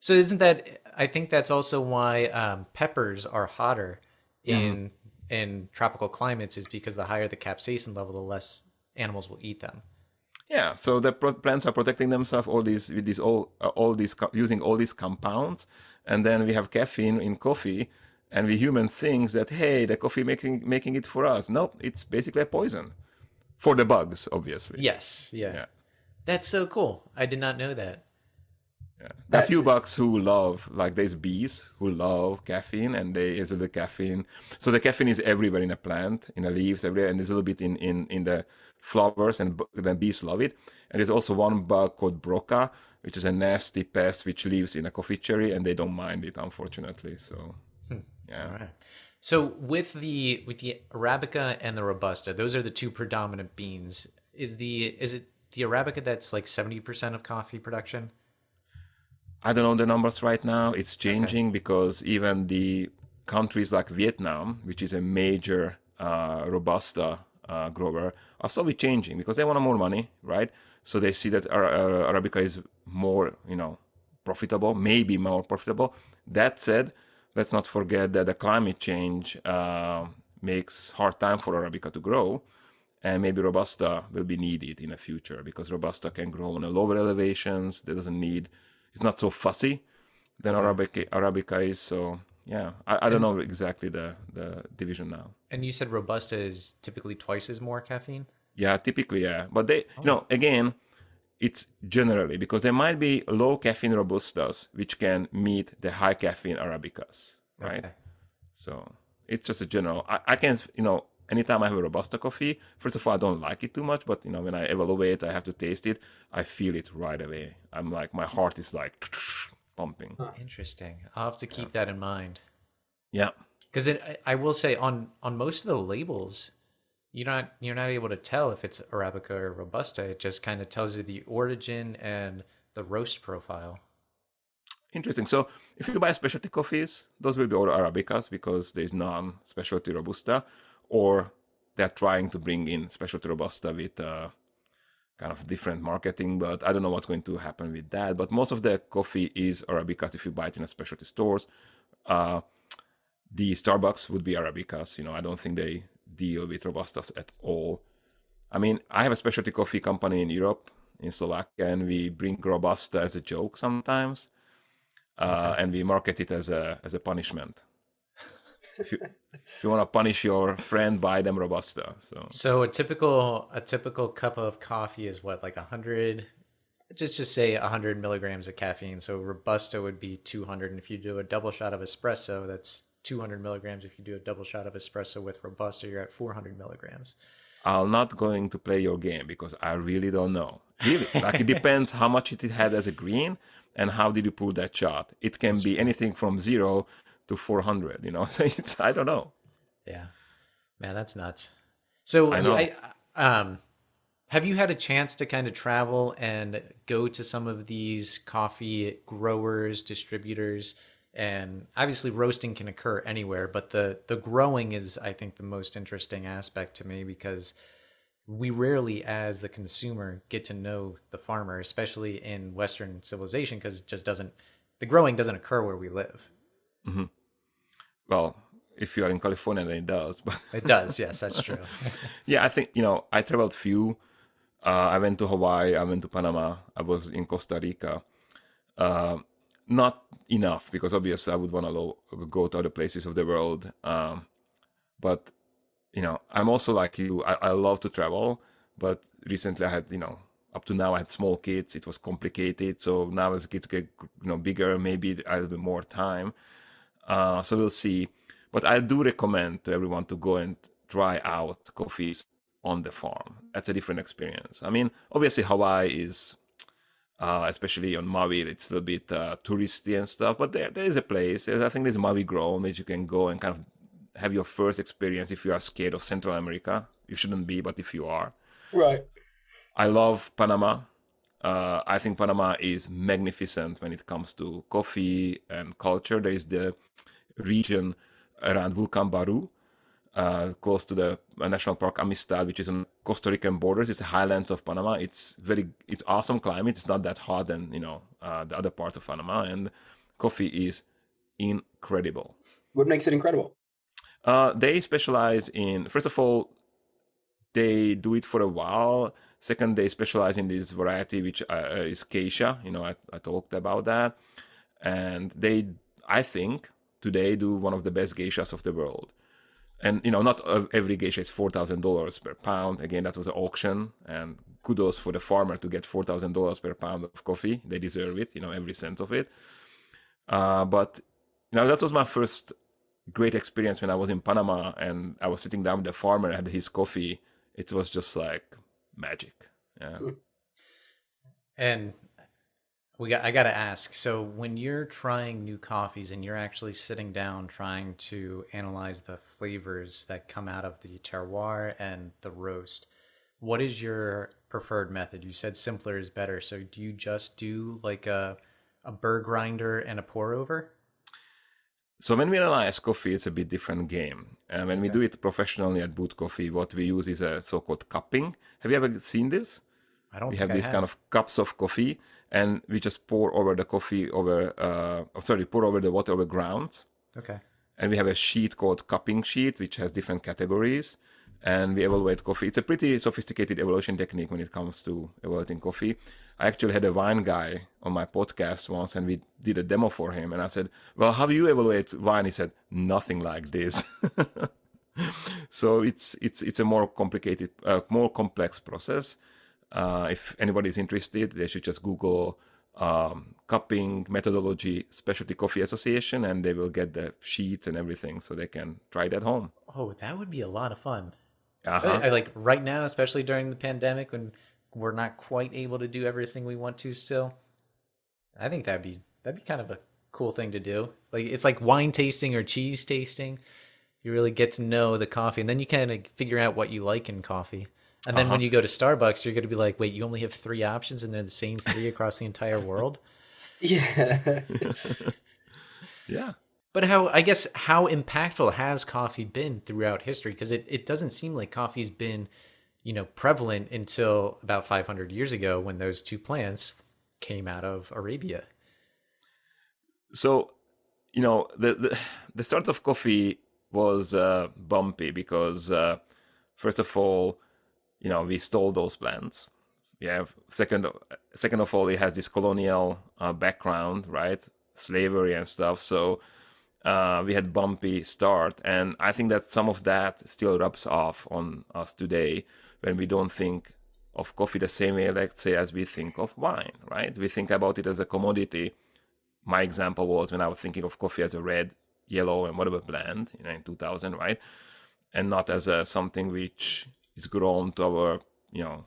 So isn't that, I think that's also why peppers are hotter in tropical climates, is because the higher the capsaicin level, the less animals will eat them. Yeah, so the plants are protecting themselves using all these compounds, and then we have caffeine in coffee, and we human think that hey, the coffee making it for us. Nope, it's basically a poison for the bugs, obviously. Yes, yeah. That's so cool. I did not know that. Yeah. There are a few bugs who love, like there's bees who love caffeine, and they is the caffeine. So the caffeine is everywhere in a plant, in the leaves, everywhere, and there's a little bit in the flowers, and the bees love it. And there's also one bug called Broca, which is a nasty pest which lives in a coffee cherry, and they don't mind it, unfortunately. So, yeah. All right. So with the Arabica and the Robusta, those are the two predominant beans. Is it the Arabica that's like 70% of coffee production? I don't know the numbers right now. It's changing because even the countries like Vietnam, which is a major Robusta grower, are slowly changing because they want more money, right? So they see that Arabica is more, profitable, maybe more profitable. That said, let's not forget that the climate change makes hard time for Arabica to grow. And maybe Robusta will be needed in the future because Robusta can grow on lower elevations. That doesn't need... It's not so fussy than Arabica is. So, yeah, I don't know exactly the division now. And you said Robusta is typically twice as more caffeine? Yeah, typically, yeah. But they, again, it's generally because there might be low caffeine Robustas, which can meet the high caffeine Arabicas, right? Okay. So it's just a general. I can, anytime I have a Robusta coffee, first of all, I don't like it too much, but, when I evaluate, I have to taste it. I feel it right away. I'm like, my heart is like pumping. Interesting. I'll have to keep that in mind. Yeah. Because I will say on most of the labels, you're not able to tell if it's Arabica or Robusta. It just kind of tells you the origin and the roast profile. Interesting. So if you buy specialty coffees, those will be all Arabicas because there's non-specialty Robusta. Or they're trying to bring in specialty Robusta with kind of different marketing, but I don't know what's going to happen with that. But most of the coffee is Arabicas if you buy it in a specialty stores. The Starbucks would be Arabicas. I don't think they deal with Robustas at all. I mean, I have a specialty coffee company in Europe, in Slovakia, and we bring Robusta as a joke sometimes, and we market it as a punishment. If you want to punish your friend, buy them Robusta. So a typical cup of coffee is what, like 100? Just say 100 milligrams of caffeine. So Robusta would be 200. And if you do a double shot of espresso, that's 200 milligrams. If you do a double shot of espresso with Robusta, you're at 400 milligrams. I'm not going to play your game because I really don't know. Really, it depends how much it had as a green and how did you pull that shot. It can be anything from 0 to 400, I don't know. Yeah, man, that's nuts. So I know. Have you had a chance to kind of travel and go to some of these coffee growers, distributors, and obviously roasting can occur anywhere, but the growing is, I think, the most interesting aspect to me because we rarely, as the consumer, get to know the farmer, especially in Western civilization, because it just the growing doesn't occur where we live. Mm-hmm. Well, if you are in California, then it does. But it does, yes, that's true. Yeah, I think, I traveled few. I went to Hawaii, I went to Panama, I was in Costa Rica. Not enough, because obviously I would want to go to other places of the world. But, I'm also like you, I love to travel, but recently I had, up to now I had small kids, it was complicated. So now as the kids get, bigger, maybe I have a bit more time. So we'll see. But I do recommend to everyone to go and try out coffees on the farm. That's a different experience. I mean, obviously Hawaii is, especially on Maui, it's a little bit touristy and stuff. But there is a place, I think there's Maui Grown, which you can go and kind of have your first experience if you are scared of Central America. You shouldn't be, but if you are. Right. I love Panama. I think Panama is magnificent when it comes to coffee and culture. There is the region around Vulcan Baru, close to the National Park Amistad, which is on Costa Rican borders. It's the highlands of Panama. It's awesome climate. It's not that hot than the other parts of Panama, and coffee is incredible. What makes it incredible? They specialize in, first of all, They do it for a while. Second, they specialize in this variety, which is Geisha. You know, I talked about that. And they, I think, today do one of the best Geishas of the world. And, you know, not every Geisha is $4,000 per pound. Again, that was an auction. And kudos for the farmer to get $4,000 per pound of coffee. They deserve it, you know, every cent of it. But, you know, that was my first great experience when I was in Panama and I was sitting down with the farmer and had his coffee. It was just like magic. Yeah. And I got to ask, so when you're trying new coffees and you're actually sitting down trying to analyze the flavors that come out of the terroir and the roast, what is your preferred method? You said simpler is better. So do you just do like a burr grinder and a pour over? So when we analyze coffee, it's a bit different game. And when we do it professionally at Boot Coffee, what we use is a so-called cupping. Have you ever seen this? I don't. We have these kind of cups of coffee, and we just pour over the coffee pour over the water over grounds. Okay. And we have a sheet called cupping sheet, which has different categories, and we evaluate coffee. It's a pretty sophisticated evaluation technique when it comes to evaluating coffee. I actually had a wine guy on my podcast once, and we did a demo for him. And I said, well, how do you evaluate wine? He said, nothing like this. So it's a more complicated, more complex process. If anybody's interested, they should just Google cupping methodology Specialty Coffee Association, and they will get the sheets and everything so they can try it at home. Oh, that would be a lot of fun. Uh-huh. Like right now, especially during the pandemic when we're not quite able to do everything we want to still. I think that'd be kind of a cool thing to do. Like it's like wine tasting or cheese tasting. You really get to know the coffee, and then you kind of figure out what you like in coffee. And then when you go to Starbucks, you're going to be like, wait, you only have three options and they're the same three across the entire world? Yeah. Yeah. But how impactful has coffee been throughout history? Because it doesn't seem like coffee's been, you know, prevalent until about 500 years ago when those two plants came out of Arabia. So, you know, the start of coffee was bumpy because, first of all, you know, we stole those plants. Yeah. Second of all, it has this colonial background, right? Slavery and stuff. So we had bumpy start, and I think that some of that still rubs off on us today when we don't think of coffee the same way, let's say, as we think of wine, right? We think about it as a commodity. My example was when I was thinking of coffee as a red, yellow, and whatever blend, you know, in 2000, right? And not as something which is grown to our, you know,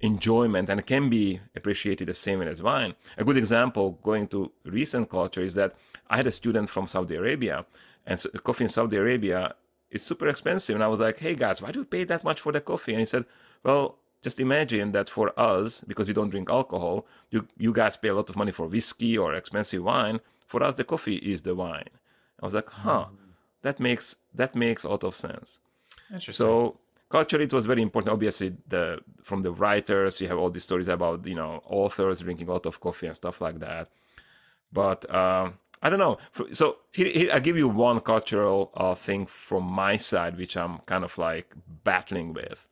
enjoyment and can be appreciated the same way as wine. A good example going to recent culture is that I had a student from Saudi Arabia, and so coffee in Saudi Arabia is super expensive. And I was like, hey guys, why do you pay that much for the coffee? And he said, well, just imagine that for us, because we don't drink alcohol, you guys pay a lot of money for whiskey or expensive wine. For us, the coffee is the wine. I was like, that makes a lot of sense. Interesting. So culturally, it was very important. Obviously, from the writers, you have all these stories about, you know, authors drinking a lot of coffee and stuff like that. But I don't know. So here I give you one cultural thing from my side, which I'm kind of like battling with.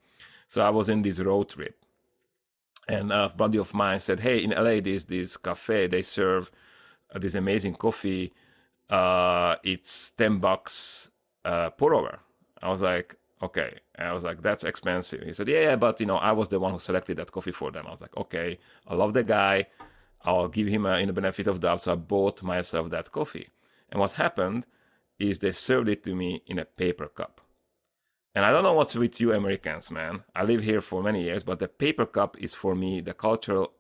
So I was in this road trip, and a buddy of mine said, hey, in L.A., there's this cafe. They serve this amazing coffee. It's $10 pour over. I was like, okay. And I was like, that's expensive. He said, yeah, but, you know, I was the one who selected that coffee for them. I was like, okay, I love the guy. I'll give him a benefit of doubt. So I bought myself that coffee. And what happened is they served it to me in a paper cup. And I don't know what's with you Americans, man. I live here for many years, but the paper cup is for me the cultural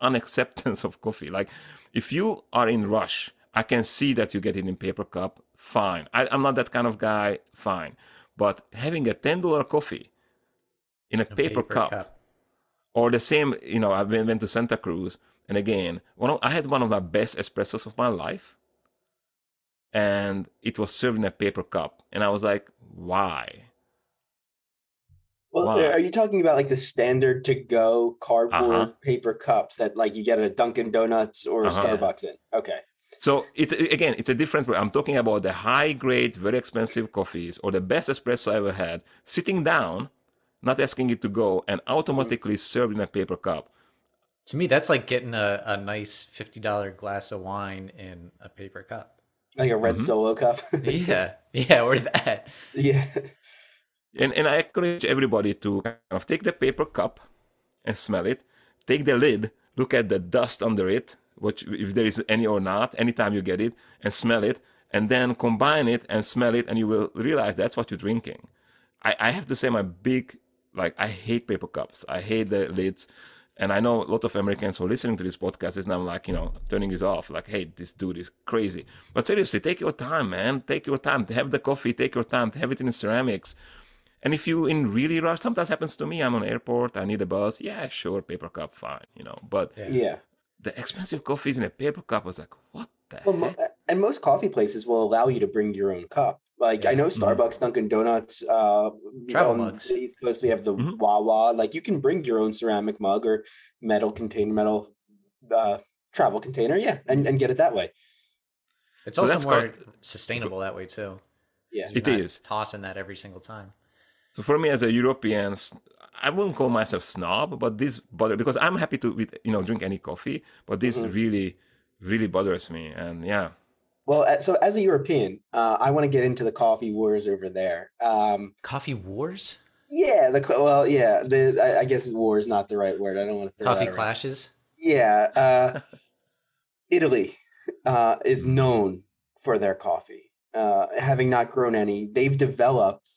unacceptance of coffee. Like, if you are in rush, I can see that you get it in paper cup. Fine. I'm not that kind of guy. Fine. But having a $10 coffee in a paper cup, or the same, you know, I went to Santa Cruz, and again, I had one of my best espressos of my life, and it was served in a paper cup, and I was like, why? Well, why? Are you talking about like the standard to-go cardboard paper cups that like you get at a Dunkin' Donuts or a Starbucks in? Okay. So it's a different way. I'm talking about the high grade, very expensive coffees or the best espresso I ever had, sitting down not asking it to go, and automatically served in a paper cup. To me, that's like getting a nice $50 glass of wine in a paper cup. Like a red Solo cup. Yeah, or that. Yeah. And I encourage everybody to kind of take the paper cup and smell it, take the lid, look at the dust under it, which if there is any or not, anytime you get it, and smell it, and then combine it and smell it, and you will realize that's what you're drinking. I have to say I hate paper cups. I hate the lids. And I know a lot of Americans who are listening to this podcast is now like, turning this off. Like, hey, this dude is crazy. But seriously, take your time, man. Take your time to have the coffee. Take your time to have it in ceramics. And if you in really rush, sometimes happens to me. I'm on airport. I need a bus. Yeah, sure, paper cup, fine. But the expensive coffees in a paper cup, I was like, what the heck? And most coffee places will allow you to bring your own cup. Like, I know Starbucks, Dunkin' Donuts, travel mugs. East Coast, we have the Wawa. Like, you can bring your own ceramic mug or metal travel container, and get it that way. It's also more sustainable that way, too. Yeah, it is. Tossing that every single time. So for me, as a European, I wouldn't call myself snob, but this bothers, because I'm happy to, drink any coffee, but this really, really bothers me, and yeah. Well, so as a European, I want to get into the coffee wars over there. Coffee wars? Yeah. I guess war is not the right word. I don't want to throw coffee clashes. Yeah. Italy is known for their coffee. Having not grown any, they've developed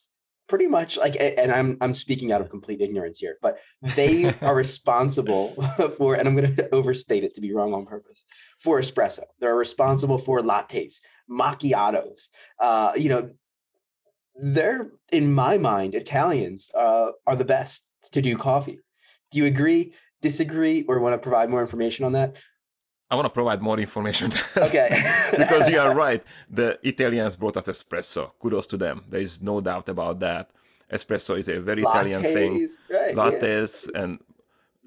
pretty much like, and I'm speaking out of complete ignorance here, but they are responsible for, and I'm going to overstate it to be wrong on purpose, for espresso. They're responsible for lattes, macchiatos. They're, in my mind, Italians are the best to do coffee. Do you agree, disagree, or want to provide more information on that? I want to provide more information. Okay. Because you are right. The Italians brought us espresso. Kudos to them. There is no doubt about that. Espresso is a very Italian thing. Right, lattes and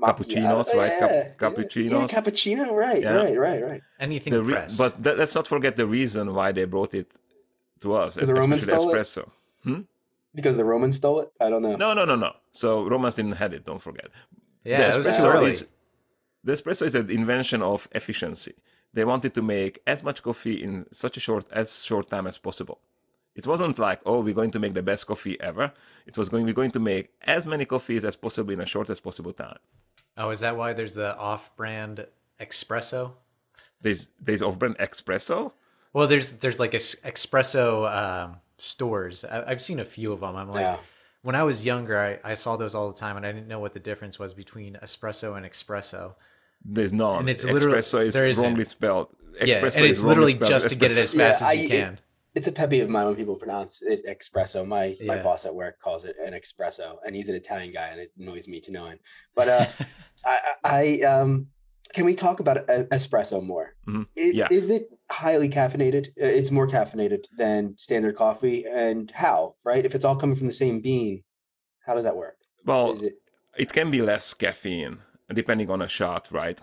cappuccinos, right? Cappuccinos. Yeah, cappuccino, right, yeah. right. Anything pressed. But let's not forget the reason why they brought it to us. Because the Romans stole espresso. It? Because the Romans stole it? I don't know. No. So Romans didn't have it, don't forget. Yeah, the espresso is... The espresso is an invention of efficiency. They wanted to make as much coffee in such a short time as possible. It wasn't like, we're going to make the best coffee ever. It was we're going to make as many coffees as possible in as short as possible time. Oh, is that why there's the off-brand espresso? There's off-brand espresso? Well, there's like espresso stores. I've seen a few of them. I'm like... Yeah. When I was younger, I saw those all the time, and I didn't know what the difference was between espresso and espresso. There's none. And it's espresso is wrongly spelled. Espresso and it's literally just espresso. To get it as fast as you can. It's a pet peeve of mine when people pronounce it espresso. My boss at work calls it an espresso, and he's an Italian guy, and it annoys me to no end. But I can we talk about espresso more? Mm-hmm. Is it highly caffeinated? It's more caffeinated than standard coffee. And how, right? If it's all coming from the same bean, how does that work? Well, it can be less caffeine, depending on a shot, right?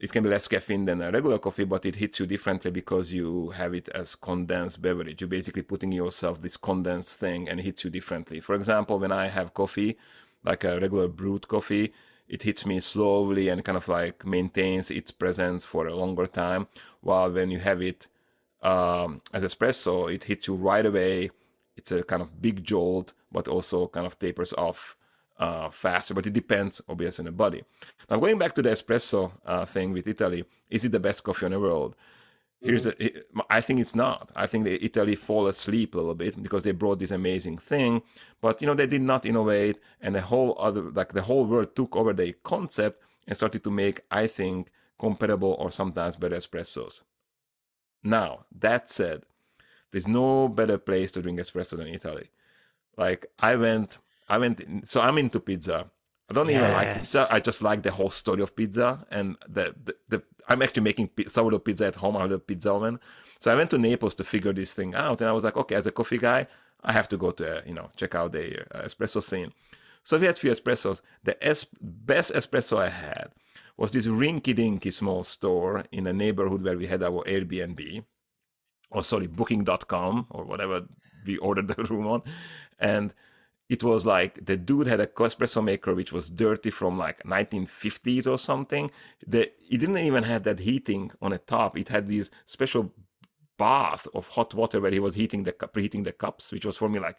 It can be less caffeine than a regular coffee, but it hits you differently because you have it as condensed beverage. You're basically putting yourself this condensed thing, and it hits you differently. For example, when I have coffee, like a regular brewed coffee, it hits me slowly and kind of like maintains its presence for a longer time. While when you have it as espresso, it hits you right away. It's a kind of big jolt, but also kind of tapers off faster. But it depends, obviously, on the body. Now, going back to the espresso thing with Italy, is it the best coffee in the world? I think it's not. I think Italy fall asleep a little bit because they brought this amazing thing, but they did not innovate, and the whole world took over the concept and started to make, I think, comparable or sometimes better espressos. Now that said, there's no better place to drink espresso than Italy. Like I went. So I'm into pizza. I don't even like pizza. I just like the whole story of pizza, and I'm actually making sourdough pizza at home. I'm a pizza oven. So I went to Naples to figure this thing out, and I was like, okay, as a coffee guy, I have to go to check out the espresso scene. So we had a few espressos. The best espresso I had was this rinky-dinky small store in a neighborhood where we had our Airbnb, Booking.com or whatever we ordered the room on, and It was like the dude had a espresso maker which was dirty from like 1950s or something. It didn't even have that heating on a top. It had these special bath of hot water where he was preheating the cups, which was for me like,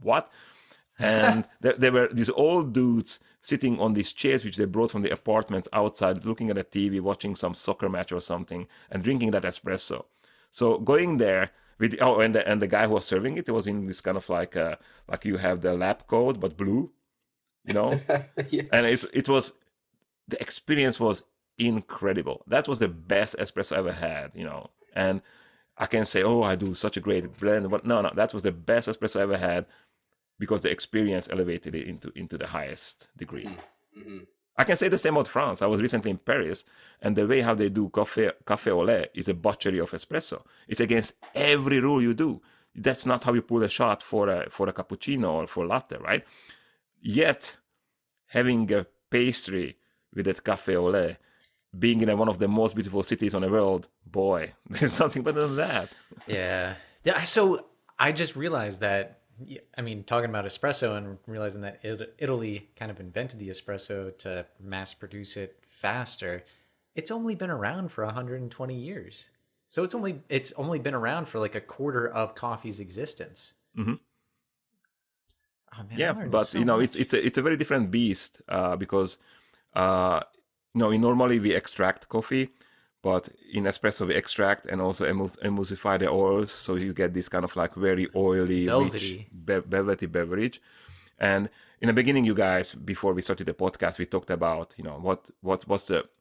what? And there were these old dudes sitting on these chairs which they brought from the apartments outside, looking at a TV, watching some soccer match or something, and drinking that espresso. So going there. And the guy who was serving it was in this kind of like you have the lab coat but blue, you know. Yes. And it was the experience was incredible. That was the best espresso I ever had, you know. And I can say, oh, I do such a great blend, but no, that was the best espresso I ever had because the experience elevated it into the highest degree. Mm-hmm. I can say the same about France. I was recently in Paris, and the way how they do café au lait is a butchery of espresso. It's against every rule you do. That's not how you pull a shot for a cappuccino or for latte, right? Yet, having a pastry with that café au lait, being in one of the most beautiful cities on the world, boy, there's nothing better than that. Yeah. So I just realized that. I mean, talking about espresso and realizing that Italy kind of invented the espresso to mass produce it faster. It's only been around for 120 years. So it's only been around for like a quarter of coffee's existence. Mm-hmm. Oh, man, yeah, but so you know, it's a very different beast because you know, normally we extract coffee, but in espresso we extract and also emulsify the oils, so you get this kind of like very oily, velvety, rich, velvety beverage. And in the beginning, you guys, before we started the podcast, we talked about, you know, what is the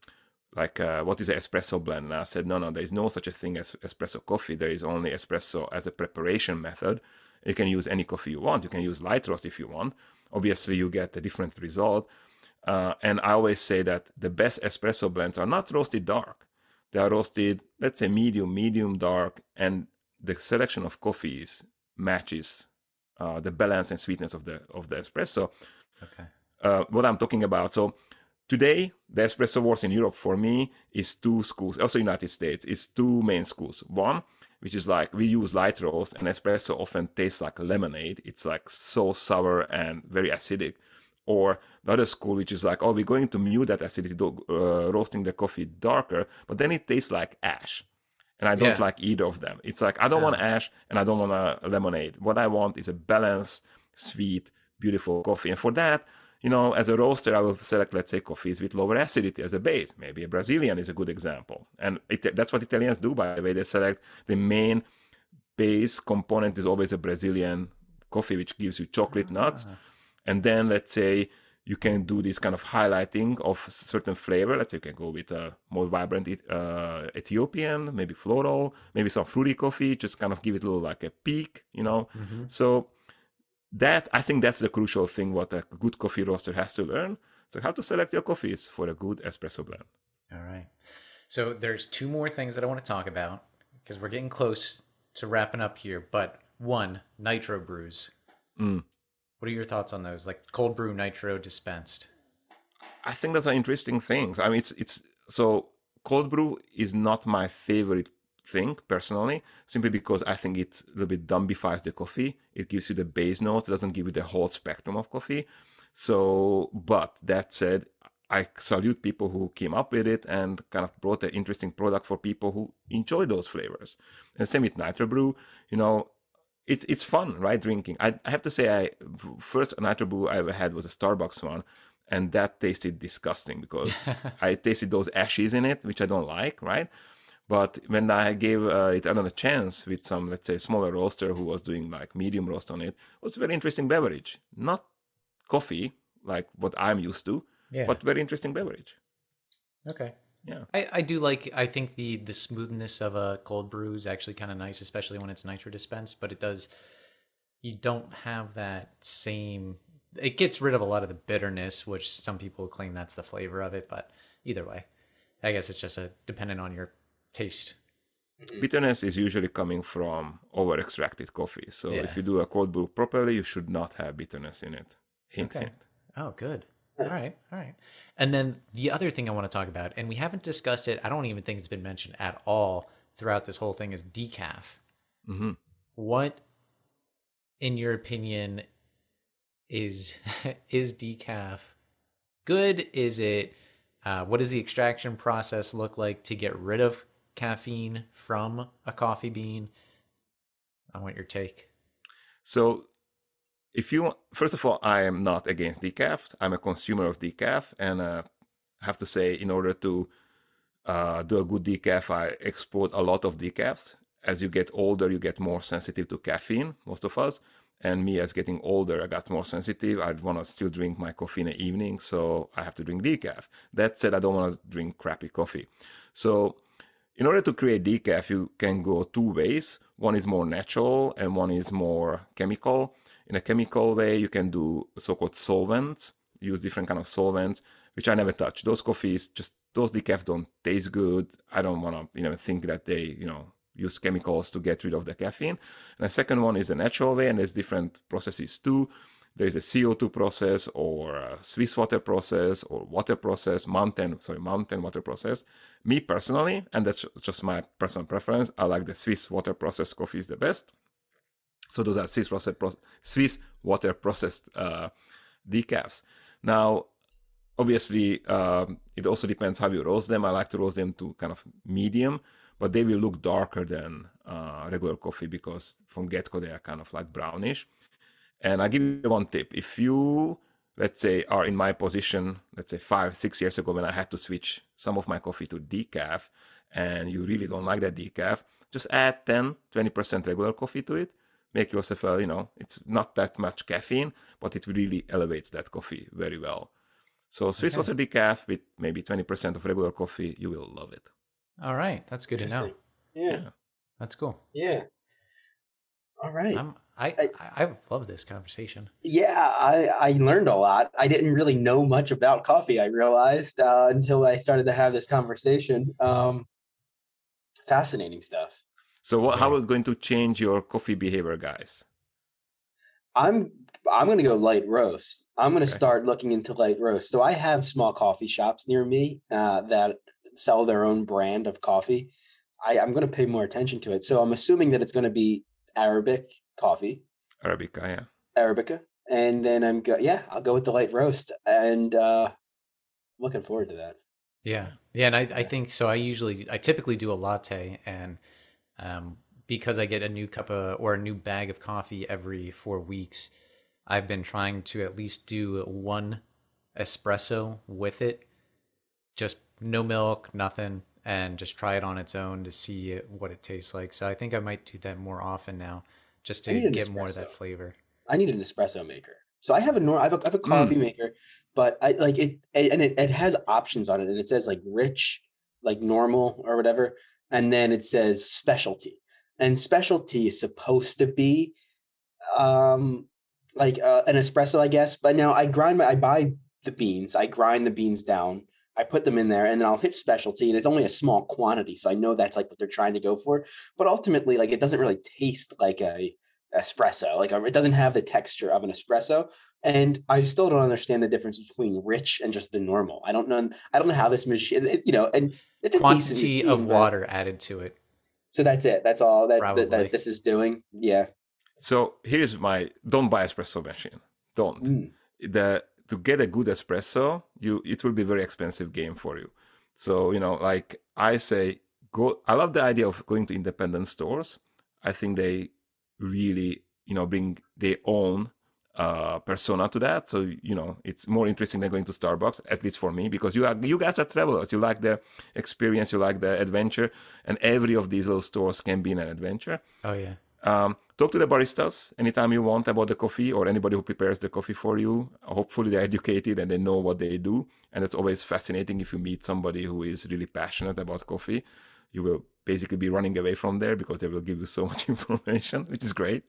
espresso blend? And I said, no, there is no such a thing as espresso coffee. There is only espresso as a preparation method. You can use any coffee you want. You can use light roast if you want. Obviously, you get a different result. And I always say that the best espresso blends are not roasted dark. They are roasted, let's say, medium dark, and the selection of coffees matches the balance and sweetness of the espresso. Okay. What I'm talking about. So today, the espresso wars in Europe for me is two schools. Also, United States is two main schools. One, which is like we use light roast, and espresso often tastes like lemonade. It's like so sour and very acidic. Or the other school, which is like, oh, we're going to mute that acidity, roasting the coffee darker, but then it tastes like ash. And I don't like either of them. It's like, I don't want ash and I don't want a lemonade. What I want is a balanced, sweet, beautiful coffee. And for that, you know, as a roaster, I will select, let's say, coffees with lower acidity as a base. Maybe a Brazilian is a good example. And that's what Italians do, by the way. They select the main base component is always a Brazilian coffee, which gives you chocolate nuts. And then, let's say, you can do this kind of highlighting of certain flavor. Let's say you can go with a more vibrant Ethiopian, maybe floral, maybe some fruity coffee, just kind of give it a little like a peak, you know. Mm-hmm. So that, I think that's the crucial thing what a good coffee roaster has to learn. So how to select your coffees for a good espresso blend. All right. So there's two more things that I want to talk about because we're getting close to wrapping up here. But one, nitro brews. Mm. What are your thoughts on those? Like cold brew nitro dispensed. I think that's an interesting thing. I mean, it's so cold brew is not my favorite thing personally, simply because I think it a little bit dumbifies the coffee. It gives you the base notes. It doesn't give you the whole spectrum of coffee. So, but that said, I salute people who came up with it and kind of brought an interesting product for people who enjoy those flavors. And same with nitro brew, you know. It's fun, right? Drinking. I have to say, first nitro brew I ever had was a Starbucks one, and that tasted disgusting because I tasted those ashes in it, which I don't like, right? But when I gave it another chance with some, let's say, smaller roaster who was doing like medium roast on it, it was a very interesting beverage. Not coffee like what I'm used to, but very interesting beverage. Okay. Yeah, I do like. I think the smoothness of a cold brew is actually kind of nice, especially when it's nitro dispensed. But it does, you don't have that same. It gets rid of a lot of the bitterness, which some people claim that's the flavor of it. But either way, I guess it's just dependent on your taste. Bitterness is usually coming from over extracted coffee. So if you do a cold brew properly, you should not have bitterness in it. Hint, okay. Hint. Oh, good. All right. And then the other thing I want to talk about, and we haven't discussed it, I don't even think it's been mentioned at all throughout this whole thing, is decaf. Mm-hmm. What, in your opinion, is decaf good? Is it, what does the extraction process look like to get rid of caffeine from a coffee bean? I want your take. So if you, first of all, I am not against decaf. I'm a consumer of decaf, and I have to say, in order to do a good decaf, I export a lot of decafs. As you get older, you get more sensitive to caffeine, most of us. And me, as getting older, I got more sensitive. I'd want to still drink my coffee in the evening, so I have to drink decaf. That said, I don't want to drink crappy coffee. So in order to create decaf, you can go two ways. One is more natural and one is more chemical. In a chemical way, you can do so-called solvents, use different kind of solvents, which I never touch. Those coffees, just those decafs don't taste good. I don't want to think that they, use chemicals to get rid of the caffeine. And the second one is the natural way, and there's different processes too. There's a CO2 process or a Swiss water process or water process, mountain water process. Me personally, and that's just my personal preference, I like the Swiss water process coffee is the best. So those are Swiss water processed decafs. Now, obviously, it also depends how you roast them. I like to roast them to kind of medium, but they will look darker than regular coffee because from get-go they are kind of like brownish. And I give you one tip. If you, let's say, are in my position, let's say 5-6 years ago when I had to switch some of my coffee to decaf, and you really don't like that decaf, just add 10-20% regular coffee to it. Make yourself, it's not that much caffeine, but it really elevates that coffee very well. So Swiss water decaf with maybe 20% of regular coffee, you will love it. All right. That's good to know. Yeah. That's cool. Yeah. All right. I love this conversation. Yeah, I learned a lot. I didn't really know much about coffee, I realized, until I started to have this conversation. Fascinating stuff. So how are we going to change your coffee behavior, guys? I'm going to go light roast. I'm going to start looking into light roast. So I have small coffee shops near me that sell their own brand of coffee. I'm going to pay more attention to it. So I'm assuming that it's going to be Arabic coffee. Arabica, yeah. Arabica. And then I'll go with the light roast. And looking forward to that. Yeah. Yeah, and I think so. I typically do a latte, and because I get a new or a new bag of coffee every 4 weeks, I've been trying to at least do one espresso with it, just no milk, nothing, and just try it on its own to see what it tastes like. So I think I might do that more often now, just to get more of that flavor. I need an espresso maker. So I have a coffee maker, but I like it, and it has options on it, and it says like rich, like normal or whatever. And then it says specialty, and specialty is supposed to be an espresso, I guess. But now I buy the beans. I grind the beans down. I put them in there, and then I'll hit specialty, and it's only a small quantity. So I know that's like what they're trying to go for. But ultimately, like, it doesn't really taste like a espresso. Like, it doesn't have the texture of an espresso. And I still don't understand the difference between rich and just the normal. I don't know how this machine, and it's a quantity of water added to it. So that's it. That's all that this is doing. Yeah. So here's don't buy espresso machine. Don't. To get a good espresso, it will be a very expensive game for you. So, like I say, I love the idea of going to independent stores. I think they really, bring their own persona to that, so it's more interesting than going to Starbucks, at least for me, because you guys are travelers. You like the experience, you like the adventure, and every of these little stores can be an adventure. Oh yeah. Talk to the baristas anytime you want about the coffee, or anybody who prepares the coffee for you. Hopefully they're educated and they know what they do, and it's always fascinating if you meet somebody who is really passionate about coffee. You will basically be running away from there because they will give you so much information, which is great.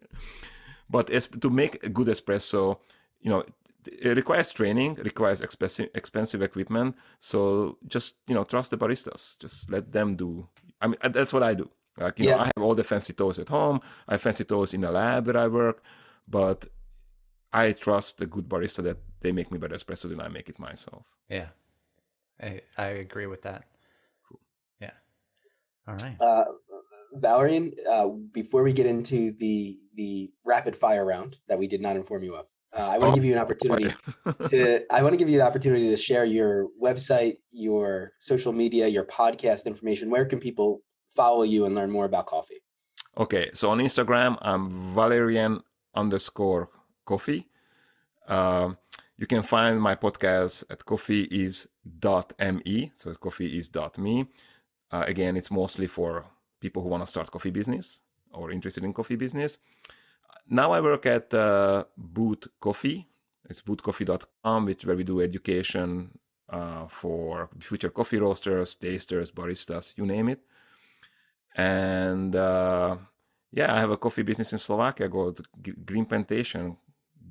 But to make a good espresso, it requires training, requires expensive equipment. So just, trust the baristas. Just let them do. I mean, that's what I do. Like, I have all the fancy toes at home. I have fancy toes in the lab where I work. But I trust a good barista that they make me better espresso than I make it myself. Yeah, I agree with that. Cool. Yeah. All right. Valerian, before we get into the rapid fire round that we did not inform you of, I want to give you an opportunity to share your website, your social media, your podcast information. Where can people follow you and learn more about coffee? Okay, so on Instagram, I'm Valerian_coffee. You can find my podcast at coffeeis.me. So coffeeis.me. Again, it's mostly for people who want to start coffee business or interested in coffee business. Now I work at Boot Coffee. It's bootcoffee.com, where we do education for future coffee roasters, tasters, baristas, you name it. And I have a coffee business in Slovakia called Green Plantation,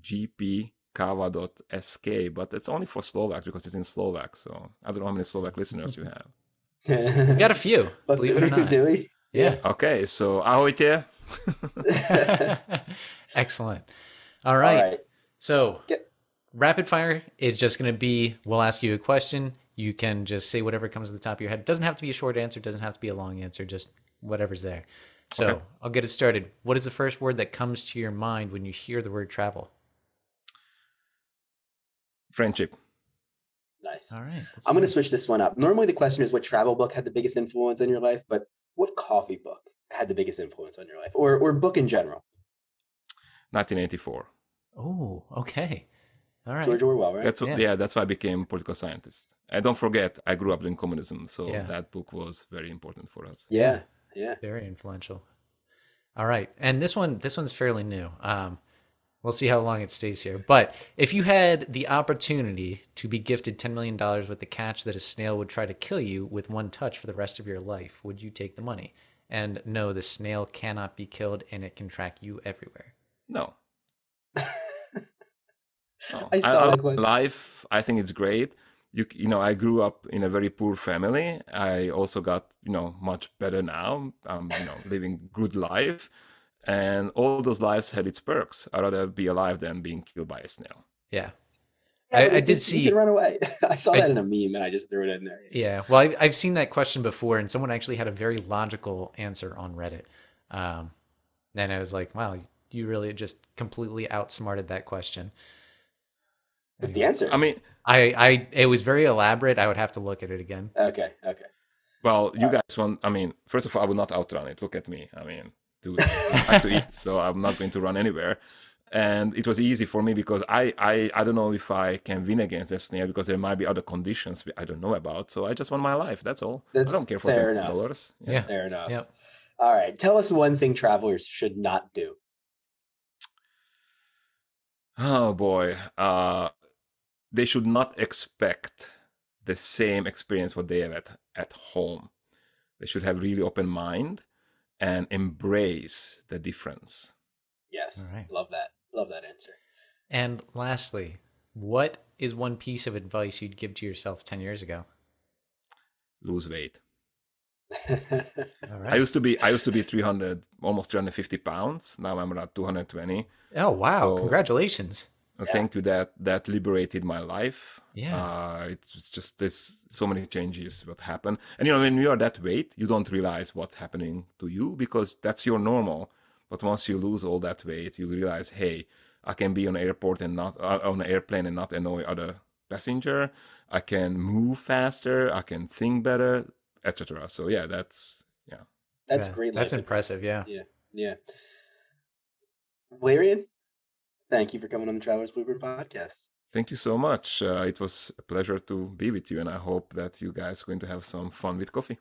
gpkava.sk, but it's only for Slovaks because it's in Slovak. So I don't know how many Slovak listeners you have. We got a few, believe it or not. Do we? Yeah. Okay, so ahojte. Excellent. All right. So rapid fire is just going to be, we'll ask you a question. You can just say whatever comes to the top of your head. It doesn't have to be a short answer. Doesn't have to be a long answer. Just whatever's there. So okay, I'll get it started. What is the first word that comes to your mind when you hear the word travel? Friendship. Nice. All right. I'm going to switch this one up. Normally the question is what travel book had the biggest influence on your life, but what coffee book had the biggest influence on your life, or book in general? 1984. Oh, okay. All right. George Orwell, right? That's why I became a political scientist. And don't forget, I grew up in communism, so that book was very important for us. Yeah, yeah. Very influential. All right. And this one's fairly new. We'll see how long it stays here. But if you had the opportunity to be gifted $10 million with the catch that a snail would try to kill you with one touch for the rest of your life, would you take the money? And no, the snail cannot be killed, and it can track you everywhere. No. Life, I think it's great. You know, I grew up in a very poor family. I also got, you know, much better now. Living good life, and all those lives had its perks. I'd rather be alive than being killed by a snail. Yeah. I did see. You can run away. I saw that in a meme and I just threw it in there. Yeah. Well, I've seen that question before, and someone actually had a very logical answer on Reddit. And I was like, wow, you really just completely outsmarted that question. What's the answer? I mean, it was very elaborate. I would have to look at it again. Okay. Well, you guys first of all, I would not outrun it. Look at me. I have to eat, so I'm not going to run anywhere. And it was easy for me because I don't know if I can win against that snail because there might be other conditions I don't know about. So I just want my life. That's all. I don't care for $10. Yeah. Fair enough. Yep. All right. Tell us one thing travelers should not do. Oh, boy. They should not expect the same experience what they have at home. They should have really open mind and embrace the difference. Yes. Right. Love that. Love that answer. And lastly, what is one piece of advice you'd give to yourself 10 years ago? Lose weight. All right. I used to be 300, almost 350 pounds. Now I'm around 220. Oh, wow. So, congratulations. Thank you. That liberated my life. Yeah. It's just, there's so many changes what happen. And you know, when you are that weight, you don't realize what's happening to you because that's your normal. But once you lose all that weight, you realize, hey, I can be on an airport and not on an airplane and not annoy other passenger. I can move faster. I can think better, etc. So that's great. That's impressive. Yeah. Valerian, thank you for coming on the Travelers Blueprint podcast. Thank you so much. It was a pleasure to be with you, and I hope that you guys are going to have some fun with coffee.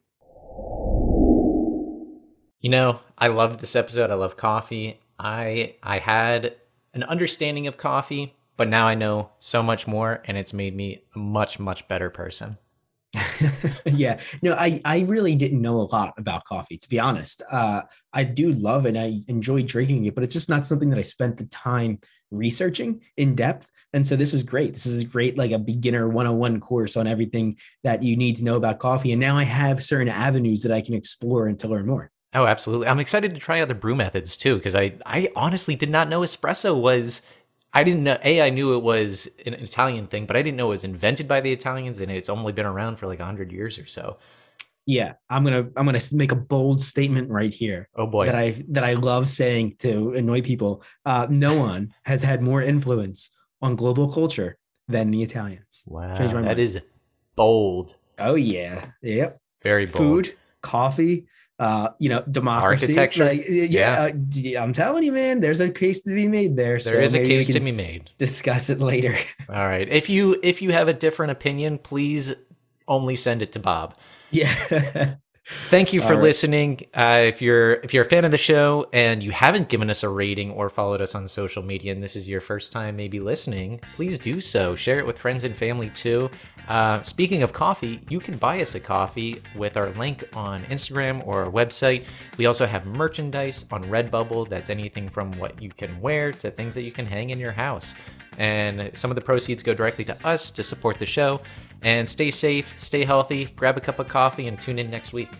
You know, I loved this episode. I love coffee. I had an understanding of coffee, but now I know so much more, and it's made me a much, much better person. Yeah. No, I really didn't know a lot about coffee, to be honest. I do love and I enjoy drinking it, but it's just not something that I spent the time researching in depth. And so this was great. This is great, like a beginner 101 course on everything that you need to know about coffee. And now I have certain avenues that I can explore and to learn more. Oh, absolutely. I'm excited to try other brew methods too, because I honestly did not know espresso was, I didn't know, I knew it was an Italian thing, but I didn't know it was invented by the Italians and it's only been around for like 100 years or so. Yeah, I'm gonna make a bold statement right here. Oh boy, that I love saying to annoy people. No one has had more influence on global culture than the Italians. Wow, that is bold. Oh yeah, yep. Very bold. Food, coffee, democracy, architecture. I'm telling you, man, there's a case to be made there. There is a case to be made. Discuss it later. All right. If you have a different opinion, please only send it to Bob. Yeah. Thank you for listening. If you're a fan of the show and you haven't given us a rating or followed us on social media, and this is your first time maybe listening, please do so. Share it with friends and family too. Speaking of coffee, you can buy us a coffee with our link on Instagram or our website. We also have merchandise on Redbubble. That's anything from what you can wear to things that you can hang in your house. And some of the proceeds go directly to us to support the show. And stay safe, stay healthy, grab a cup of coffee, and tune in next week.